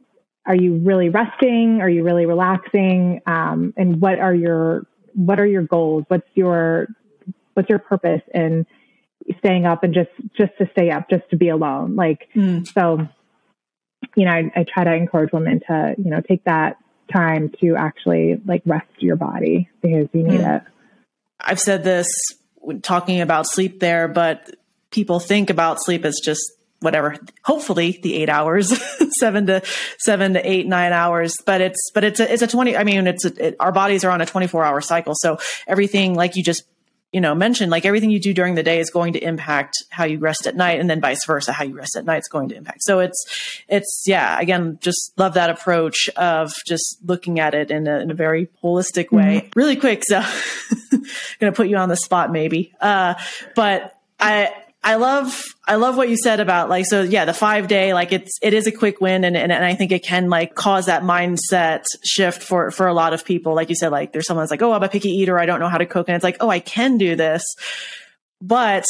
are you really resting? Are you really relaxing? Um, and what are your, what are your goals? What's your, what's your purpose in staying up and just, just to stay up, just to be alone? Like, mm. so, you know, I, I try to encourage women to, you know, take that time to actually like rest your body because you need mm. it. I've said this when talking about sleep there, but people think about sleep as just whatever, hopefully the eight hours, seven to seven to eight, nine hours, but it's, but it's a, it's a twenty, I mean, it's, a, it, our bodies are on a twenty-four hour cycle. So everything, like you just, you know, mentioned, like everything you do during the day is going to impact how you rest at night and then vice versa, how you rest at night is going to impact. So it's, it's, yeah, again, just love that approach of just looking at it in a, in a very holistic way. Mm-hmm. Really quick. So I'm going to put you on the spot maybe. Uh, but I, I love, I love what you said about like, so yeah, the five day, like it's, it is a quick win. And, and, and I think it can like cause that mindset shift for, for a lot of people. Like you said, like there's someone that's like, oh, I'm a picky eater. I don't know how to cook. And it's like, oh, I can do this. But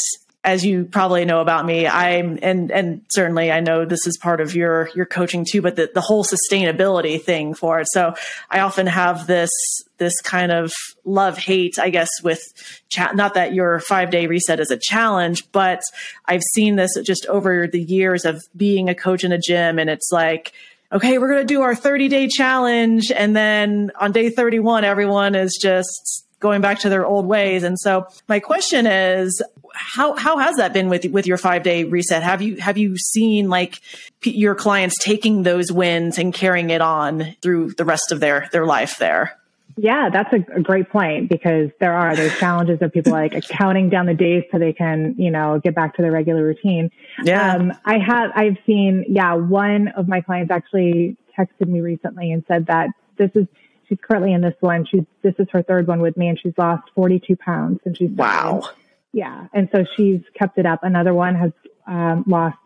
as you probably know about me, I'm, and, and certainly I know this is part of your, your coaching too, but the, the whole sustainability thing for it. So I often have this, this kind of love hate, I guess, with chat, not that your five day reset is a challenge, but I've seen this just over the years of being a coach in a gym. And it's like, okay, we're going to do our thirty day challenge. And then on day thirty-one, everyone is just going back to their old ways. And so my question is, how, how has that been with, with your five day reset? Have you, have you seen like p- your clients taking those wins and carrying it on through the rest of their, their life there? Yeah, that's a, a great point because there are those challenges of people like counting down the days so they can, you know, get back to their regular routine. Yeah. Um, I have, I've seen, yeah, one of my clients actually texted me recently and said that this is, she's currently in this one. She's, this is her third one with me and she's lost forty-two pounds and she's, wow. Started. Yeah. And so she's kept it up. Another one has um, lost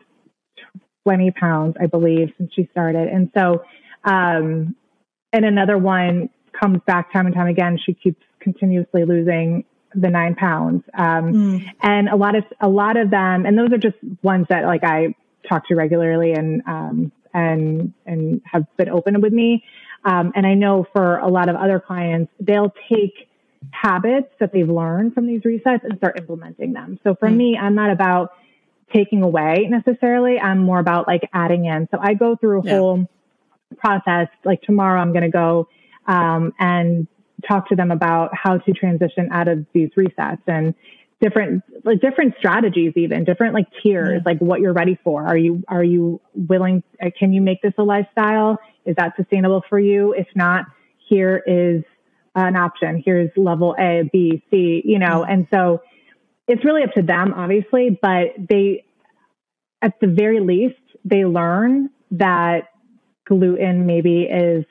twenty pounds, I believe, since she started. And so, um, and another one comes back time and time again. She keeps continuously losing the nine pounds. Um, mm. And a lot of, a lot of them, and those are just ones that like I talk to regularly and, um, and, and have been open with me. Um, and I know for a lot of other clients, they'll take habits that they've learned from these resets and start implementing them. So for mm. me, I'm not about taking away necessarily. I'm more about like adding in. So I go through a yeah. whole process. Like tomorrow I'm going to go, um, and talk to them about how to transition out of these resets and different, like different strategies, even different, like tiers, yeah. like what you're ready for. Are you, are you willing? Can you make this a lifestyle? Is that sustainable for you? If not, here is an option. Here's level A, B, C, you know? Mm-hmm. And so it's really up to them, obviously, but they, at the very least, they learn that gluten maybe is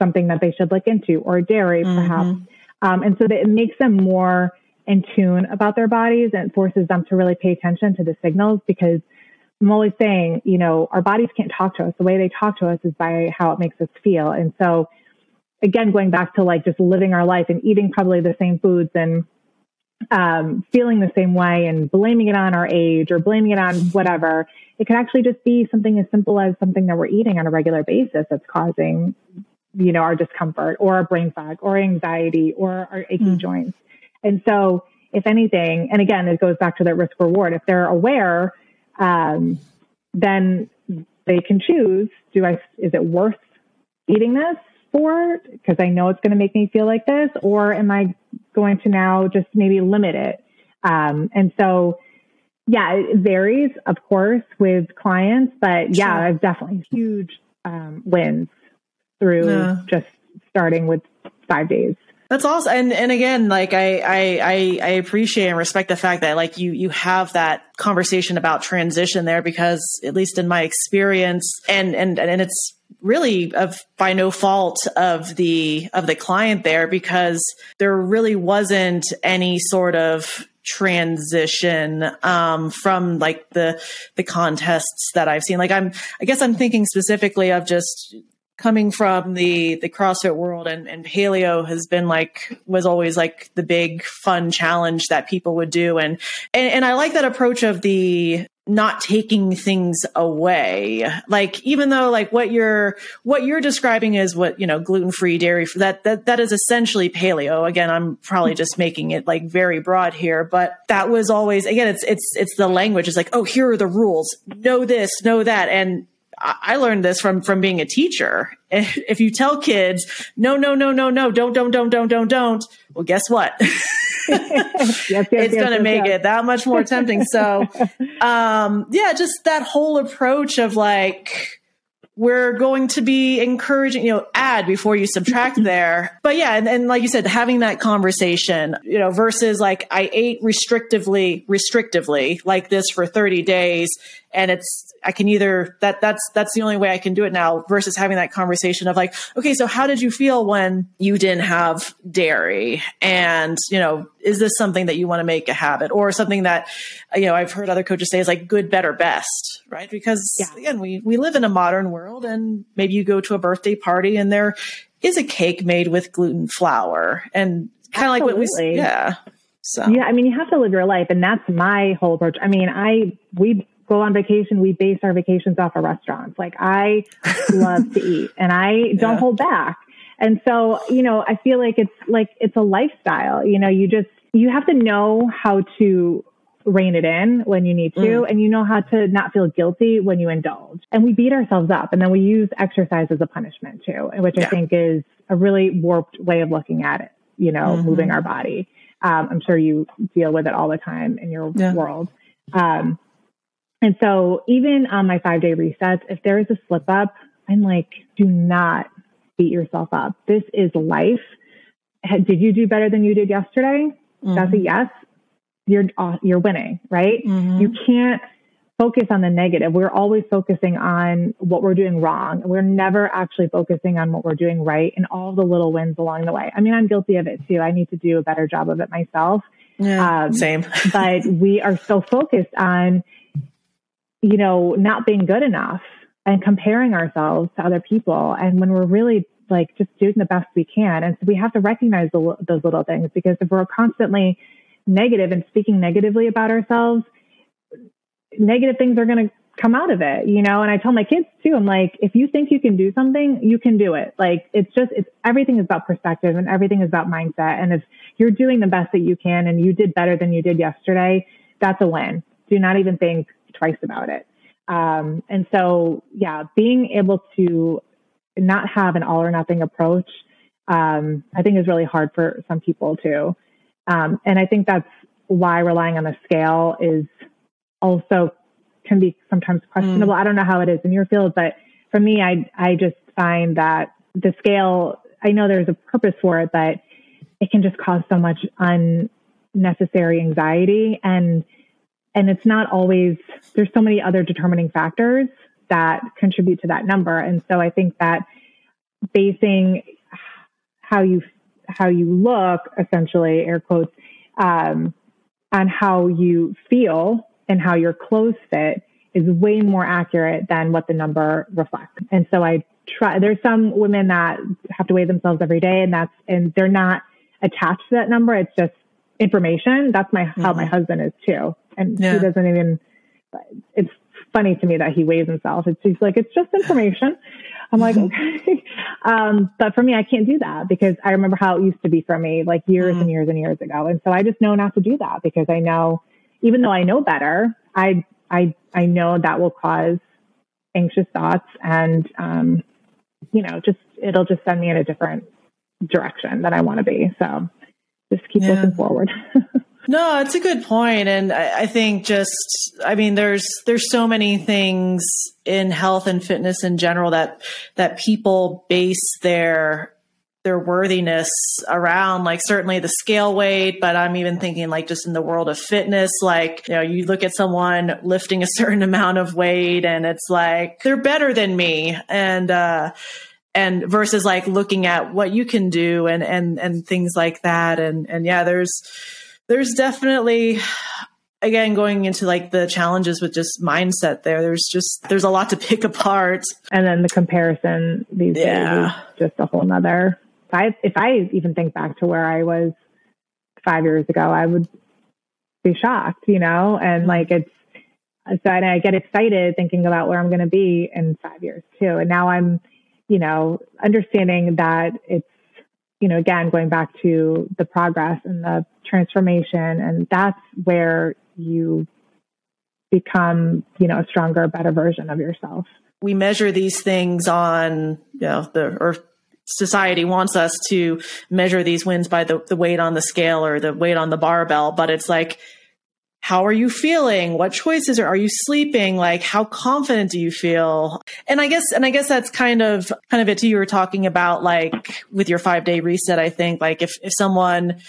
something that they should look into, or dairy perhaps. Mm-hmm. Um, and so that it makes them more in tune about their bodies and forces them to really pay attention to the signals, because I'm always saying, you know, our bodies can't talk to us. The way they talk to us is by how it makes us feel. And so again, going back to like just living our life and eating probably the same foods and um, feeling the same way and blaming it on our age or blaming it on whatever, it can actually just be something as simple as something that we're eating on a regular basis that's causing, you know, our discomfort or our brain fog or anxiety or our aching mm. joints. And so if anything, and again, it goes back to that risk reward, if they're aware, um, then they can choose, do I, is it worth eating this for, because I know it's going to make me feel like this, or am I going to now just maybe limit it? Um, and so, yeah, it varies, of course, with clients, but yeah, sure. I've definitely huge um, wins through yeah. just starting with five days. That's awesome. And, and again, like I, I, I appreciate and respect the fact that like you, you have that conversation about transition there, because at least in my experience, and, and, and it's really of by no fault of the, of the client there, because there really wasn't any sort of transition, um, from like the, the contests that I've seen. Like I'm, I guess I'm thinking specifically of just coming from the, the CrossFit world, and, and paleo has been like, was always like the big fun challenge that people would do. And, and, and I like that approach of the not taking things away. Like, even though like what you're, what you're describing is what, you know, gluten-free, dairy, that, that, that is essentially paleo. Again, I'm probably just making it like very broad here, but that was always, again, it's, it's, it's the language. It's like, oh, here are the rules. Know this, know that. And I learned this from, from being a teacher. If you tell kids, no, no, no, no, no, don't, don't, don't, don't, don't, don't. Well, guess what? yes, yes, it's yes, going to yes, make yes. it that much more tempting. So, um, yeah, just that whole approach of like, we're going to be encouraging, you know, add before you subtract there. But yeah. And, and like you said, having that conversation, you know, versus like I ate restrictively, restrictively like this for thirty days. And it's, I can either that that's, that's the only way I can do it now, versus having that conversation of like, okay, so how did you feel when you didn't have dairy? And, you know, is this something that you want to make a habit, or something that, you know, I've heard other coaches say is like good, better, best, right? Because yeah. again, we, we live in a modern world, and maybe you go to a birthday party and there is a cake made with gluten flour, and kind of like what we, yeah. So, yeah, I mean, you have to live your life, and that's my whole approach. I mean, I, we, go on vacation, we base our vacations off of restaurants. Like I love to eat, and I don't yeah. hold back. And so, you know, I feel like it's like, it's a lifestyle, you know, you just, you have to know how to rein it in when you need to, mm. and you know how to not feel guilty when you indulge. And we beat ourselves up, and then we use exercise as a punishment too, which yeah. I think is a really warped way of looking at it, you know, mm-hmm. moving our body. Um, I'm sure you deal with it all the time in your yeah. world. Um, And so even on my five day resets, if there is a slip up, I'm like, do not beat yourself up. This is life. Did you do better than you did yesterday? Mm-hmm. That's a yes. You're, you're winning, right? Mm-hmm. You can't focus on the negative. We're always focusing on what we're doing wrong. We're never actually focusing on what we're doing right and all the little wins along the way. I mean, I'm guilty of it too. I need to do a better job of it myself. Yeah, um, same. But we are so focused on, you know, not being good enough and comparing ourselves to other people. And when we're really like just doing the best we can. And so we have to recognize the, those little things, because if we're constantly negative and speaking negatively about ourselves, negative things are going to come out of it, you know? And I tell my kids too, I'm like, if you think you can do something, you can do it. Like, it's just, it's everything is about perspective, and everything is about mindset. And if you're doing the best that you can, and you did better than you did yesterday, that's a win. Do not even think twice about it. Um, and so, yeah, being able to not have an all or nothing approach, um, I think is really hard for some people too. Um, and I think that's why relying on the scale is also can be sometimes questionable. Mm. I don't know how it is in your field, but for me, I, I just find that the scale, I know there's a purpose for it, but it can just cause so much unnecessary anxiety. And, and it's not always, there's so many other determining factors that contribute to that number. And so I think that basing how you, how you look, essentially, air quotes, um, on how you feel and how your clothes fit is way more accurate than what the number reflects. And so I try, there's some women that have to weigh themselves every day, and that's, and they're not attached to that number. It's just information. That's my, mm-hmm. how my husband is too. And yeah. he doesn't even, it's funny to me that he weighs himself. It's he's like, it's just information. I'm like, okay. Um, but for me, I can't do that because I remember how it used to be for me, like years mm. and years and years ago. And so I just know not to do that because I know, even though I know better, I, I, I know that will cause anxious thoughts and, um, you know, just, it'll just send me in a different direction that I want to be. So just keep yeah. looking forward. No, it's a good point. And I, I think just, I mean, there's, there's so many things in health and fitness in general that, that people base their, their worthiness around, like certainly the scale weight, but I'm even thinking like just in the world of fitness, like, you know, you look at someone lifting a certain amount of weight and it's like, they're better than me. And, uh, and versus like looking at what you can do and, and, and things like that. And, and yeah, there's, there's definitely, again, going into like the challenges with just mindset there, there's just, there's a lot to pick apart. And then the comparison these yeah. days is just a whole nother. If I, if I even think back to where I was five years ago, I would be shocked, you know? And like, it's, so I get excited thinking about where I'm going to be in five years too. And now I'm, you know, understanding that it's, you know, again, going back to the progress and the transformation, and that's where you become, you know, a stronger, better version of yourself. We measure these things on, you know, the, or society wants us to measure these wins by the, the weight on the scale or the weight on the barbell, but it's like, how are you feeling? What choices are, are you sleeping? Like, how confident do you feel? And I guess, and I guess that's kind of, kind of it too. You were talking about like with your five day reset, I think like if, if someone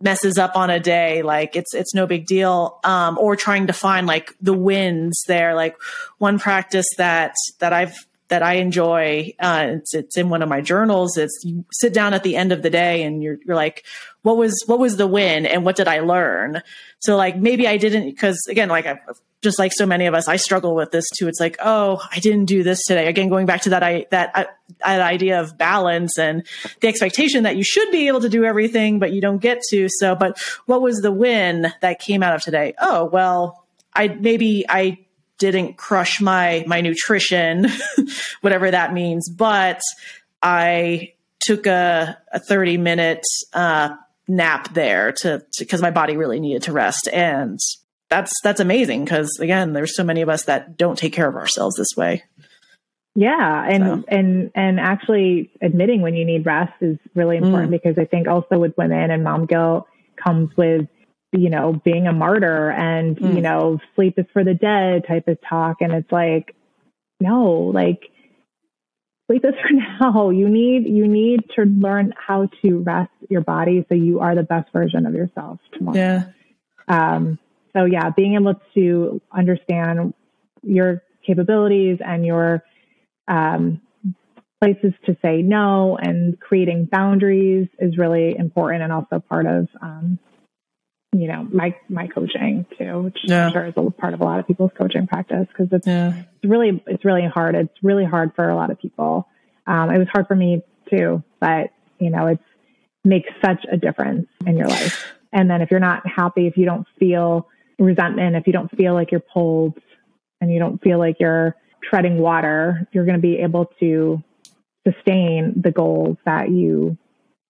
messes up on a day, like it's, it's no big deal. Um, or trying to find like the wins there, like one practice that, that I've, that I enjoy, uh, it's, it's in one of my journals. It's you sit down at the end of the day and you're, you're like, what was, what was the win and what did I learn? So like, maybe I didn't, cause again, like I just like so many of us, I struggle with this too. It's like, oh, I didn't do this today. Again, going back to that, I, that, I, that idea of balance and the expectation that you should be able to do everything, but you don't get to. So, but what was the win that came out of today? Oh, well, I, maybe I, didn't crush my, my nutrition, whatever that means. But I took a, a thirty minute, uh, nap there to, to, cause my body really needed to rest. And that's, that's amazing. Cause again, there's so many of us that don't take care of ourselves this way. Yeah. And, so. and, and actually admitting when you need rest is really important mm. because I think also with women and mom guilt comes with, you know, being a martyr and, mm. you know, sleep is for the dead type of talk. And it's like, no, like sleep is for now. You need, you need to learn how to rest your body so you are the best version of yourself tomorrow. Yeah. Um, so yeah, being able to understand your capabilities and your, um, places to say no and creating boundaries is really important and also part of, um, you know, my, my coaching too, which yeah. I'm sure is a part of a lot of people's coaching practice. Cause it's, yeah. it's really, it's really hard. It's really hard for a lot of people. Um, it was hard for me too, but you know, it makes such a difference in your life. And then if you're not happy, if you don't feel resentment, if you don't feel like you're pulled and you don't feel like you're treading water, you're going to be able to sustain the goals that you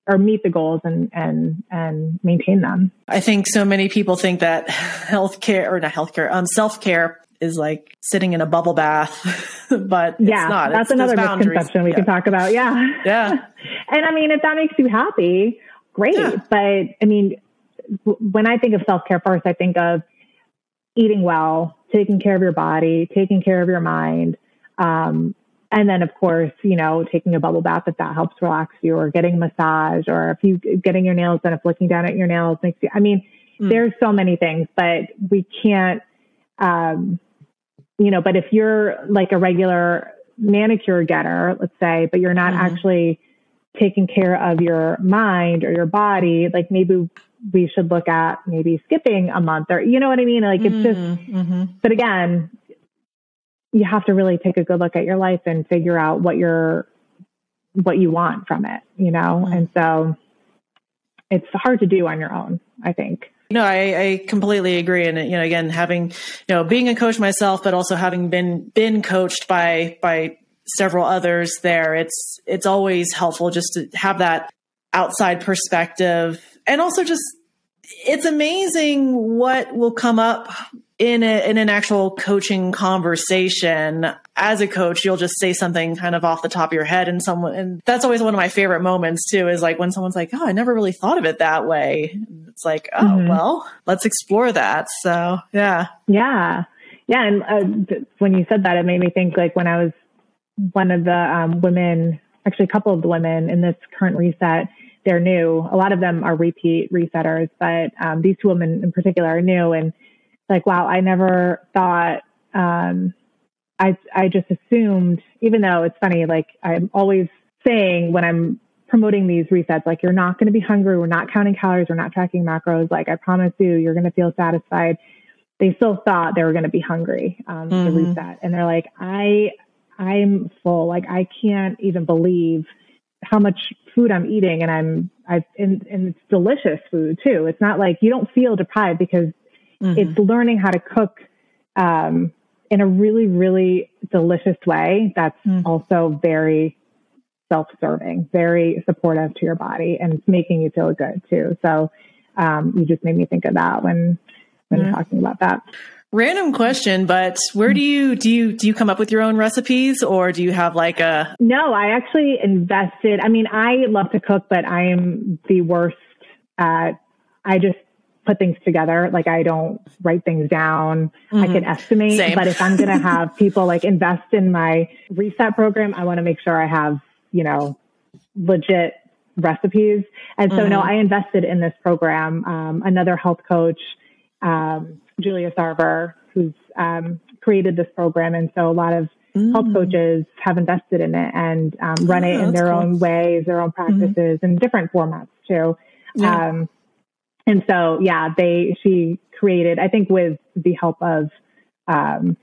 or meet the goals and, and, and maintain them. I think so many people think that healthcare or not healthcare, um, self-care is like sitting in a bubble bath, but yeah, it's not. That's it's, another misconception we yeah. can talk about. Yeah. Yeah. And I mean, if that makes you happy, great. Yeah. But I mean, when I think of self-care first, I think of eating well, taking care of your body, taking care of your mind. Um, and then, of course, you know, taking a bubble bath if that helps relax you, or getting a massage, or if you getting your nails done, if looking down at your nails makes you, I mean, mm. there's so many things, but we can't, um, you know, but if you're like a regular manicure getter, let's say, but you're not mm-hmm. actually taking care of your mind or your body, like maybe we should look at maybe skipping a month, or, you know what I mean? Like it's just, mm-hmm. but again, you have to really take a good look at your life and figure out what you're, what you want from it, you know? Mm-hmm. And so it's hard to do on your own, I think. No, I, I completely agree. And, you know, again, having, you know, being a coach myself, but also having been, been coached by, by several others there, it's, it's always helpful just to have that outside perspective. And also just, it's amazing what will come up in a, in an actual coaching conversation. As a coach, you'll just say something kind of off the top of your head, and someone, and that's always one of my favorite moments too, is like when someone's like, "Oh, I never really thought of it that way." It's like, "Oh, mm-hmm. well, let's explore that." So, yeah. Yeah. Yeah. And uh, th- when you said that, it made me think, like, when I was one of the um, women, actually a couple of the women in this current reset, they're new. A lot of them are repeat resetters, but um, these two women in particular are new, and like, wow, I never thought, um, I, I just assumed, even though it's funny, like I'm always saying when I'm promoting these resets, like, you're not going to be hungry. We're not counting calories. We're not tracking macros. Like, I promise you, you're going to feel satisfied. They still thought they were going to be hungry, um, mm-hmm. to reset. And they're like, I, I'm full. Like, I can't even believe how much food I'm eating. And I'm, I've, and, and it's delicious food too. It's not like you don't feel deprived, because mm-hmm. it's learning how to cook um, in a really, really delicious way that's mm-hmm. also very self-serving, very supportive to your body, and it's making you feel good too. So um, you just made me think of that when when mm-hmm. you're talking about that. Random question, but where do you do you do you come up with your own recipes, or do you have like a? No, I actually invested. I mean, I love to cook, but I am the worst at. I just. put things together. Like, I don't write things down. Mm-hmm. I can estimate, Same. But if I'm going to have people like invest in my reset program, I want to make sure I have, you know, legit recipes. And so mm-hmm. no, I invested in this program. Um, another health coach, um, Julia Sarver, who's um, created this program. And so a lot of mm-hmm. health coaches have invested in it and um, run oh, it in their cool. own ways, their own practices mm-hmm. and different formats too. Yeah. Um, And so, yeah, they, she created, I think with the help of, um,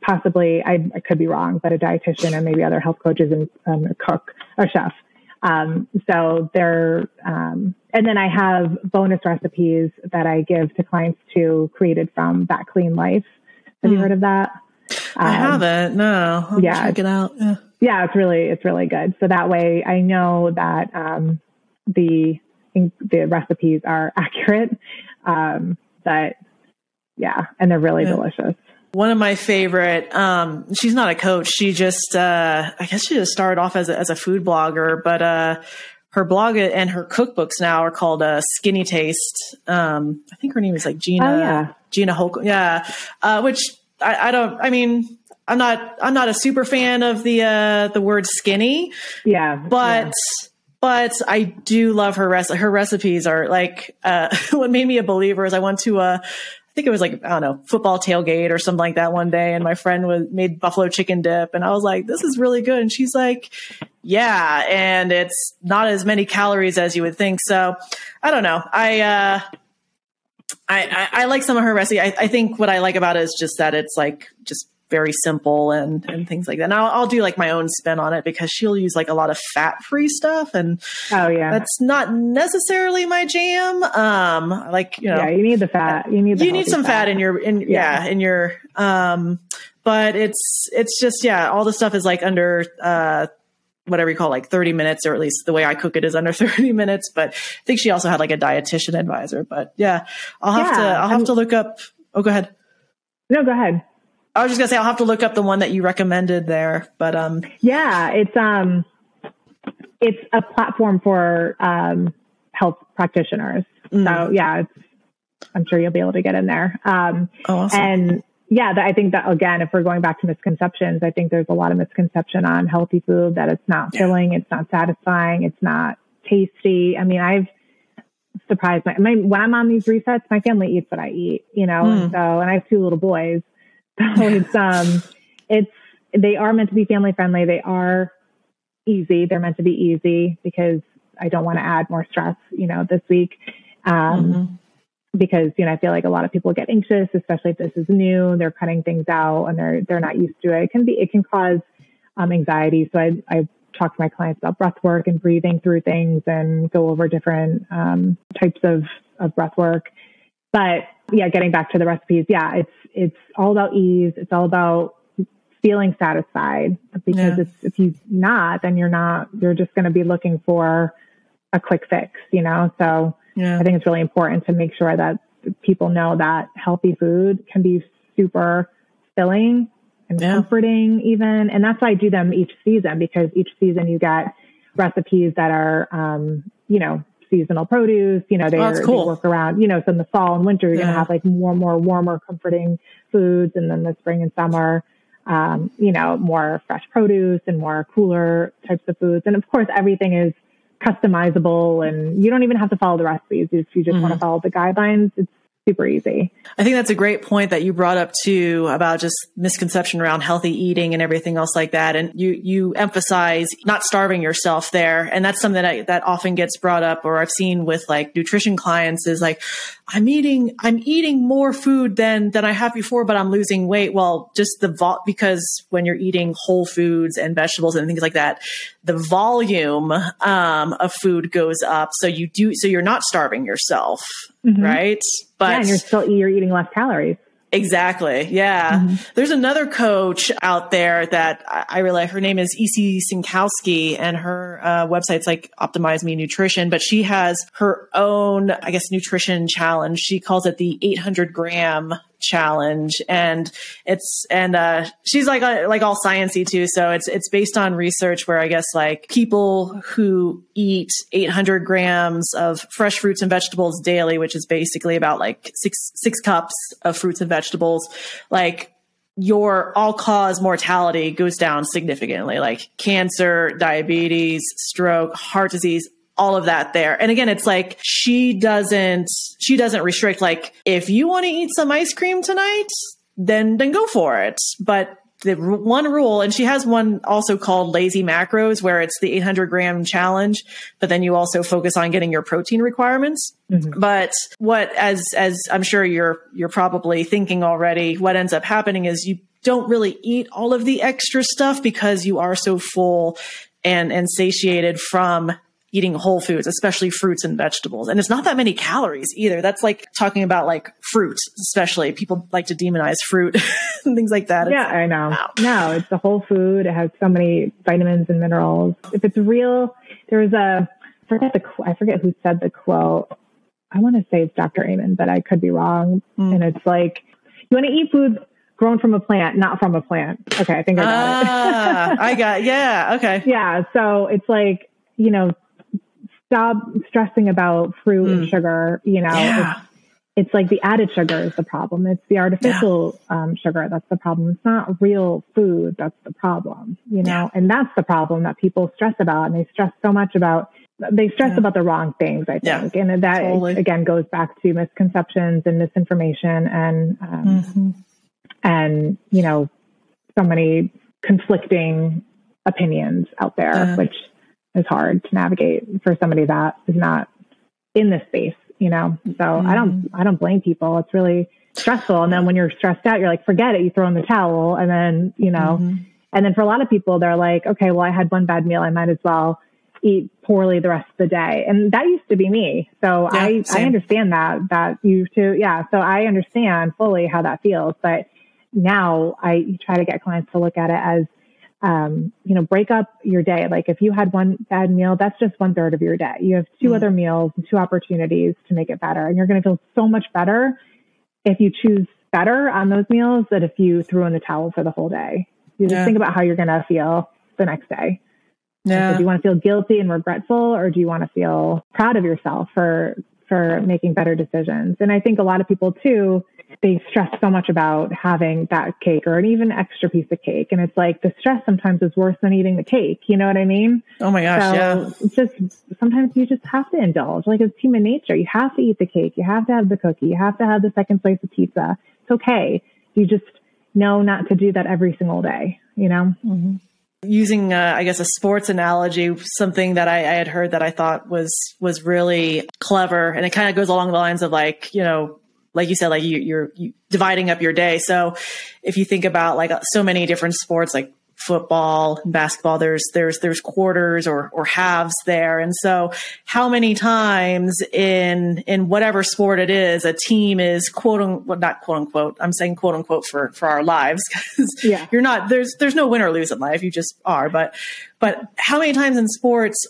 possibly, I, I could be wrong, but a dietitian and maybe other health coaches and um, a cook or chef. Um, so they're, um, and then I have bonus recipes that I give to clients too, created from That Clean Life. Have mm. you heard of that? Um, I haven't, no. I'll yeah, check it out. Yeah. yeah, it's really, it's really good. So that way I know that, um, the, the recipes are accurate, um, but yeah, and they're really yeah. delicious. One of my favorite, um, she's not a coach. She just, uh, I guess she just started off as a, as a food blogger, but, uh, her blog and her cookbooks now are called uh, Skinny Taste. Um, I think her name is like Gina, oh, yeah. Gina Holcomb. Yeah. Uh, which I, I don't, I mean, I'm not, I'm not a super fan of the, uh, the word skinny, yeah, but yeah. But I do love her recipe. Her recipes are like, uh, what made me a believer is I went to a, I think it was like, I don't know, football tailgate or something like that one day. And my friend was made buffalo chicken dip. And I was like, this is really good. And she's like, yeah. And it's not as many calories as you would think. So I don't know. I, uh, I, I, I like some of her recipes. I, I think what I like about it is just that it's like, just very simple and, and things like that. And I'll, I'll do like my own spin on it, because she'll use like a lot of fat free stuff. And oh yeah, that's not necessarily my jam. Um, like, you know, yeah, you need the fat, you need, the you need some fat, fat in your, in, yeah. yeah, in your, um, but it's, it's just, yeah, all the stuff is like under, uh, whatever you call like thirty minutes, or at least the way I cook it is under thirty minutes. But I think she also had like a dietitian advisor, but yeah, I'll have yeah, to, I'll have I'm, to look up. Oh, go ahead. No, go ahead. I was just gonna say, I'll have to look up the one that you recommended there, but, um, yeah, it's, um, it's a platform for, um, health practitioners. Mm. So yeah, it's, I'm sure you'll be able to get in there. Um, oh, awesome. And yeah, I think that, again, if we're going back to misconceptions, I think there's a lot of misconception on healthy food, that it's not filling, yeah. it's not satisfying, it's not tasty. I mean, I've surprised my, my when I'm on these resets, my family eats what I eat, you know, mm. and so, and I have two little boys. So it's, um, it's, they are meant to be family friendly. They are easy. They're meant to be easy because I don't want to add more stress, you know, this week. Um, mm-hmm. Because, you know, I feel like a lot of people get anxious, especially if this is new, they're cutting things out and they're, they're not used to it. It can be, it can cause um, anxiety. So I, I talk to my clients about breath work and breathing through things and go over different um, types of, of breath work. But yeah, getting back to the recipes. Yeah. It's, it's all about ease. It's all about feeling satisfied, because yeah. it's, if you're not, then you're not, you're just going to be looking for a quick fix, you know? So yeah. I think it's really important to make sure that people know that healthy food can be super filling and yeah. comforting even. And that's why I do them each season, because each season you get recipes that are, um, you know, seasonal produce, you know, they, oh, cool. they work around, you know, so in the fall and winter, you're yeah. going to have like more, more warmer, comforting foods. And then the spring and summer, um, you know, more fresh produce and more cooler types of foods. And of course, everything is customizable and you don't even have to follow the recipes. If you just mm-hmm. want to follow the guidelines, it's super easy. I think that's a great point that you brought up too, about just misconception around healthy eating and everything else like that. And you, you emphasize not starving yourself there. And that's something that, I, that often gets brought up, or I've seen with like nutrition clients, is like, I'm eating, I'm eating more food than, than I have before, but I'm losing weight. Well, just the vol, because when you're eating whole foods and vegetables and things like that, the volume, um, of food goes up. So you do, so you're not starving yourself. Mm-hmm. Right. But yeah, and you're still you're eating less calories. Exactly. Yeah. Mm-hmm. There's another coach out there that I realize her name is E C Sinkowski, and her uh, website's like Optimize Me Nutrition, but she has her own, I guess, nutrition challenge. She calls it the eight hundred gram challenge. And it's, and, uh, she's like, uh, like all sciencey too. So it's, it's based on research where I guess like people who eat eight hundred grams of fresh fruits and vegetables daily, which is basically about like six, six cups of fruits and vegetables, like your all cause mortality goes down significantly, like cancer, diabetes, stroke, heart disease, all of that there. And again, it's like, she doesn't, she doesn't restrict, like, if you want to eat some ice cream tonight, then, then go for it. But the one rule, and she has one also called lazy macros, where it's the eight hundred gram challenge, but then you also focus on getting your protein requirements. Mm-hmm. But what, as, as I'm sure you're, you're probably thinking already, what ends up happening is you don't really eat all of the extra stuff because you are so full and, and satiated from eating whole foods, especially fruits and vegetables. And it's not that many calories either. That's like talking about like fruit, especially people like to demonize fruit and things like that. It's, yeah, I know. Wow. No, it's a whole food. It has so many vitamins and minerals. If it's real, there was a, I forget the, I forget who said the quote. I want to say it's Doctor Amen, but I could be wrong. Mm. And it's like, you want to eat foods grown from a plant, not from a plant. Okay. I think I got ah, it. I got, yeah. Okay. Yeah. So it's like, you know, stop stressing about fruit mm. and sugar, you know, yeah. it's, it's like the added sugar is the problem. It's the artificial yeah. um, sugar. That's the problem. It's not real food. That's the problem, you know, yeah. and that's the problem that people stress about. And they stress so much about, they stress yeah. about the wrong things, I think. Yeah. And that totally. Again, goes back to misconceptions and misinformation and, um, mm-hmm. and, you know, so many conflicting opinions out there, yeah. which it's hard to navigate for somebody that is not in this space, you know? So mm. I don't, I don't blame people. It's really stressful. And then when you're stressed out, you're like, forget it. You throw in the towel. And then, you know, mm-hmm. and then for a lot of people, they're like, okay, well, I had one bad meal. I might as well eat poorly the rest of the day. And that used to be me. So yeah, I, same. I understand that, that you too. Yeah. So I understand fully how that feels, but now I try to get clients to look at it as, Um, you know, break up your day. Like if you had one bad meal, that's just one third of your day. You have two mm. other meals and two opportunities to make it better. And you're going to feel so much better if you choose better on those meals than if you threw in the towel for the whole day. You yeah. just think about how you're going to feel the next day. Yeah. So do you want to feel guilty and regretful, or do you want to feel proud of yourself for for making better decisions? And I think a lot of people too, they stress so much about having that cake or an even extra piece of cake. And it's like the stress sometimes is worse than eating the cake. You know what I mean? Oh my gosh. So yeah. It's just, sometimes you just have to indulge. Like it's human nature. You have to eat the cake. You have to have the cookie. You have to have the second slice of pizza. It's okay. You just know not to do that every single day, you know? Mm-hmm. Using, uh, I guess, a sports analogy, something that I, I had heard that I thought was was really clever. And it kind of goes along the lines of like, you know, like you said, like you, you're you dividing up your day. So if you think about like so many different sports, like football and basketball, there's, there's, there's quarters or, or halves there. And so how many times in, in whatever sport it is, a team is quote unquote, not quote unquote, I'm saying quote unquote for, for our lives, because yeah. you're not, there's, there's no win or lose in life. You just are, but, but how many times in sports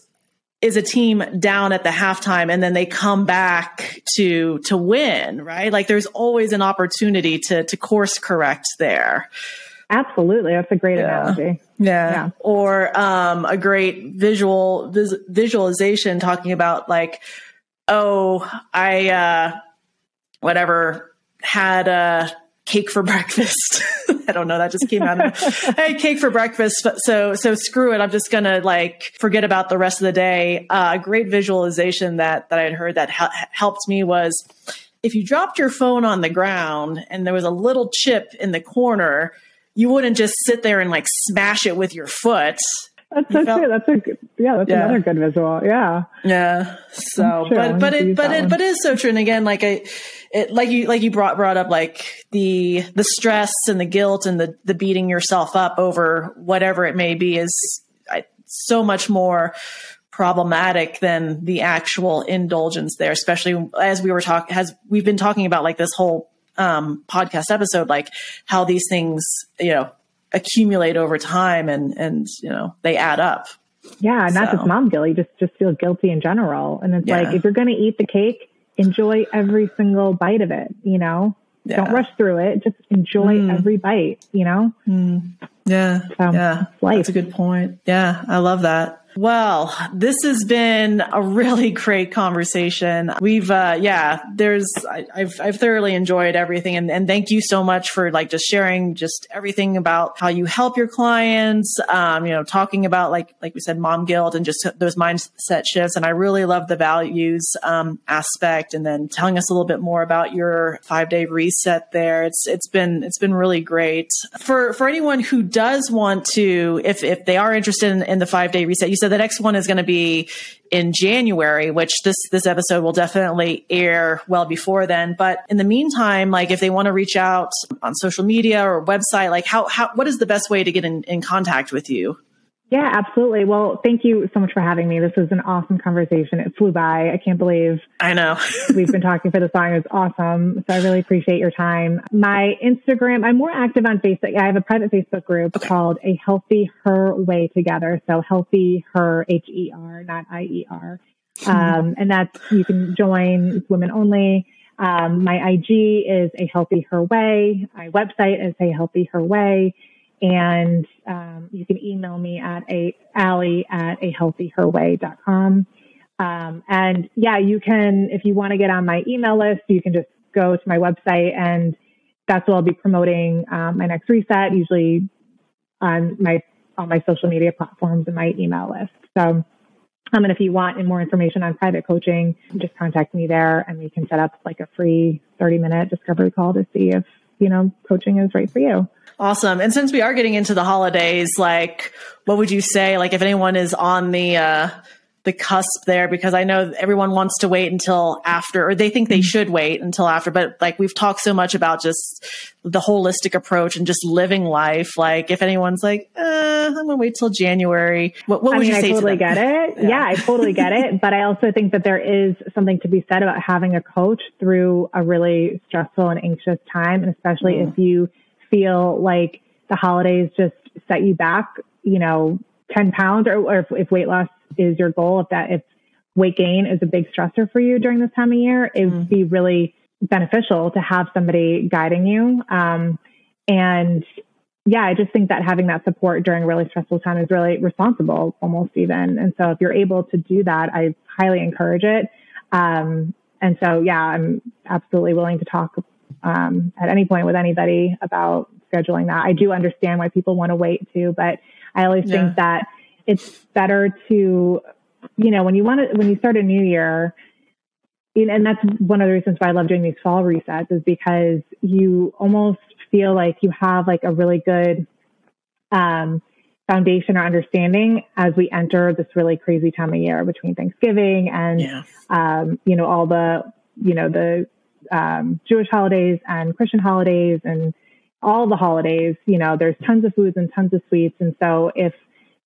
is a team down at the halftime and then they come back to, to win, right? Like there's always an opportunity to, to course correct there. Absolutely. That's a great yeah. analogy. Yeah. yeah. Or um, a great visual vis- visualization talking about like, oh, I, uh, whatever, had a cake for breakfast. I don't know. That just came out of I had cake for breakfast. So, so screw it. I'm just going to like forget about the rest of the day. Uh, a great visualization that, that I had heard that ha- helped me was if you dropped your phone on the ground and there was a little chip in the corner, you wouldn't just sit there and like smash it with your foot. That's so felt- true. That's a good, yeah. That's yeah. another good visual. Yeah. Yeah. So, sure but, but it, but it, one. but it is so true. And again, like I, it, like you, like you brought, brought up like the, the stress and the guilt and the, the beating yourself up over whatever it may be is I, so much more problematic than the actual indulgence there, especially as we were talking, as we've been talking about like this whole um, podcast episode, like how these things, you know, accumulate over time and, and, you know, they add up. Yeah. Not so. Just mom guilt, you just, just feel guilty in general. And it's yeah. like, if you're going to eat the cake, enjoy every single bite of it, you know, yeah. don't rush through it. Just enjoy mm. every bite, you know? Mm. Yeah. So, yeah. That's a good point. Yeah. I love that. Well, this has been a really great conversation. We've, uh, yeah, there's, I, I've, I've thoroughly enjoyed everything. And, and thank you so much for like just sharing just everything about how you help your clients, um, you know, talking about like, like we said, mom guilt and just those mindset shifts. And I really love the values, um, aspect, and then telling us a little bit more about your five day reset there. It's, it's been, it's been really great for, for anyone who does want to, if, if they are interested in, in the five day reset, you said. So the next one is going to be in January, which this, this episode will definitely air well before then. But in the meantime, like if they want to reach out on social media or website, like how, how, what is the best way to get in, in contact with you? Yeah, absolutely. Well, thank you so much for having me. This was an awesome conversation. It flew by. I can't believe I know we've been talking for this long. It's awesome. So I really appreciate your time. My Instagram, I'm more active on Facebook. I have a private Facebook group okay. called A Healthy Her Way Together. So Healthy Her, H E R, not I E R. Um, and that's, you can join. It's women only. Um, my I G is A Healthy Her Way. My website is A Healthy Her Way. And um, you can email me at a Ali at a healthy her way dot com. Um, and yeah, you can, if you want to get on my email list, you can just go to my website, and that's where I'll be promoting um, my next reset, usually on my, on my social media platforms and my email list. So, um, and if you want more information on private coaching, just contact me there, and we can set up like a free thirty minute discovery call to see if, you know, coaching is right for you. Awesome. And since we are getting into the holidays, like what would you say, like if anyone is on the, uh, the cusp there, because I know everyone wants to wait until after, or they think they should wait until after, but like we've talked so much about just the holistic approach and just living life. Like if anyone's like, uh, I'm going to wait till January. What, what would I mean, you say I totally to them? Get it. Yeah. yeah, I totally get it. But I also think that there is something to be said about having a coach through a really stressful and anxious time. And especially mm. if you feel like the holidays just set you back, you know, ten pounds or, or if, if weight loss is your goal, if that, if weight gain is a big stressor for you during this time of year, it would be really beneficial to have somebody guiding you. Um, and yeah, I just think that having that support during a really stressful time is really responsible, almost even. And so if you're able to do that, I highly encourage it. Um, and so, yeah, I'm absolutely willing to talk um, at any point with anybody about scheduling that. I do understand why people want to wait too, but I always yeah. think that it's better to, you know, when you want to, when you start a new year, and that's one of the reasons why I love doing these fall resets, is because you almost feel like you have like a really good um, foundation or understanding as we enter this really crazy time of year between Thanksgiving and, yeah. um, you know, all the, you know, the um, Jewish holidays and Christian holidays and all the holidays, you know, there's tons of foods and tons of sweets. And so if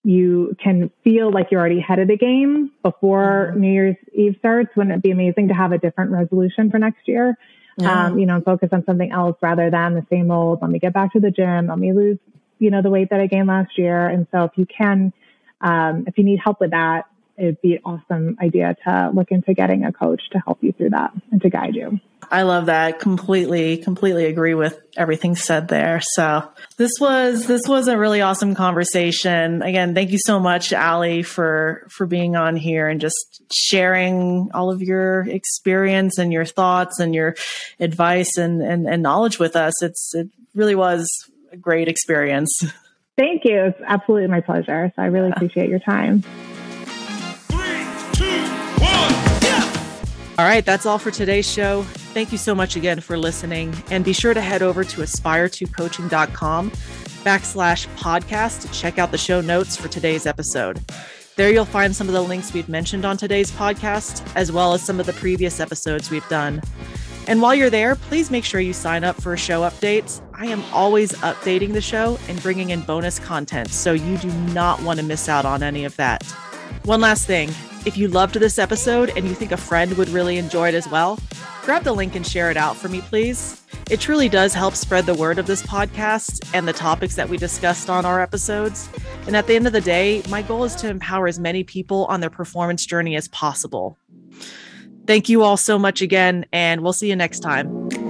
you can feel like you're already ahead of the game before mm-hmm. New Year's Eve starts, wouldn't it be amazing to have a different resolution for next year? Yeah. Um, you know, and focus on something else rather than the same old, let me get back to the gym, let me lose, you know, the weight that I gained last year. And so if you can, um, if you need help with that, it'd be an awesome idea to look into getting a coach to help you through that and to guide you. I love that. Completely, completely agree with everything said there. So this was, this was a really awesome conversation. Again, thank you so much, Ali, for, for being on here and just sharing all of your experience and your thoughts and your advice and, and, and knowledge with us. It's, it really was a great experience. Thank you. It's absolutely my pleasure. So I really yeah. appreciate your time. All right, that's all for today's show. Thank you so much again for listening. And be sure to head over to aspire to coaching dot com backslash podcast to check out the show notes for today's episode. There you'll find some of the links we've mentioned on today's podcast, as well as some of the previous episodes we've done. And while you're there, please make sure you sign up for show updates. I am always updating the show and bringing in bonus content, so you do not want to miss out on any of that. One last thing. If you loved this episode and you think a friend would really enjoy it as well, grab the link and share it out for me, please. It truly does help spread the word of this podcast and the topics that we discussed on our episodes. And at the end of the day, my goal is to empower as many people on their performance journey as possible. Thank you all so much again, and we'll see you next time.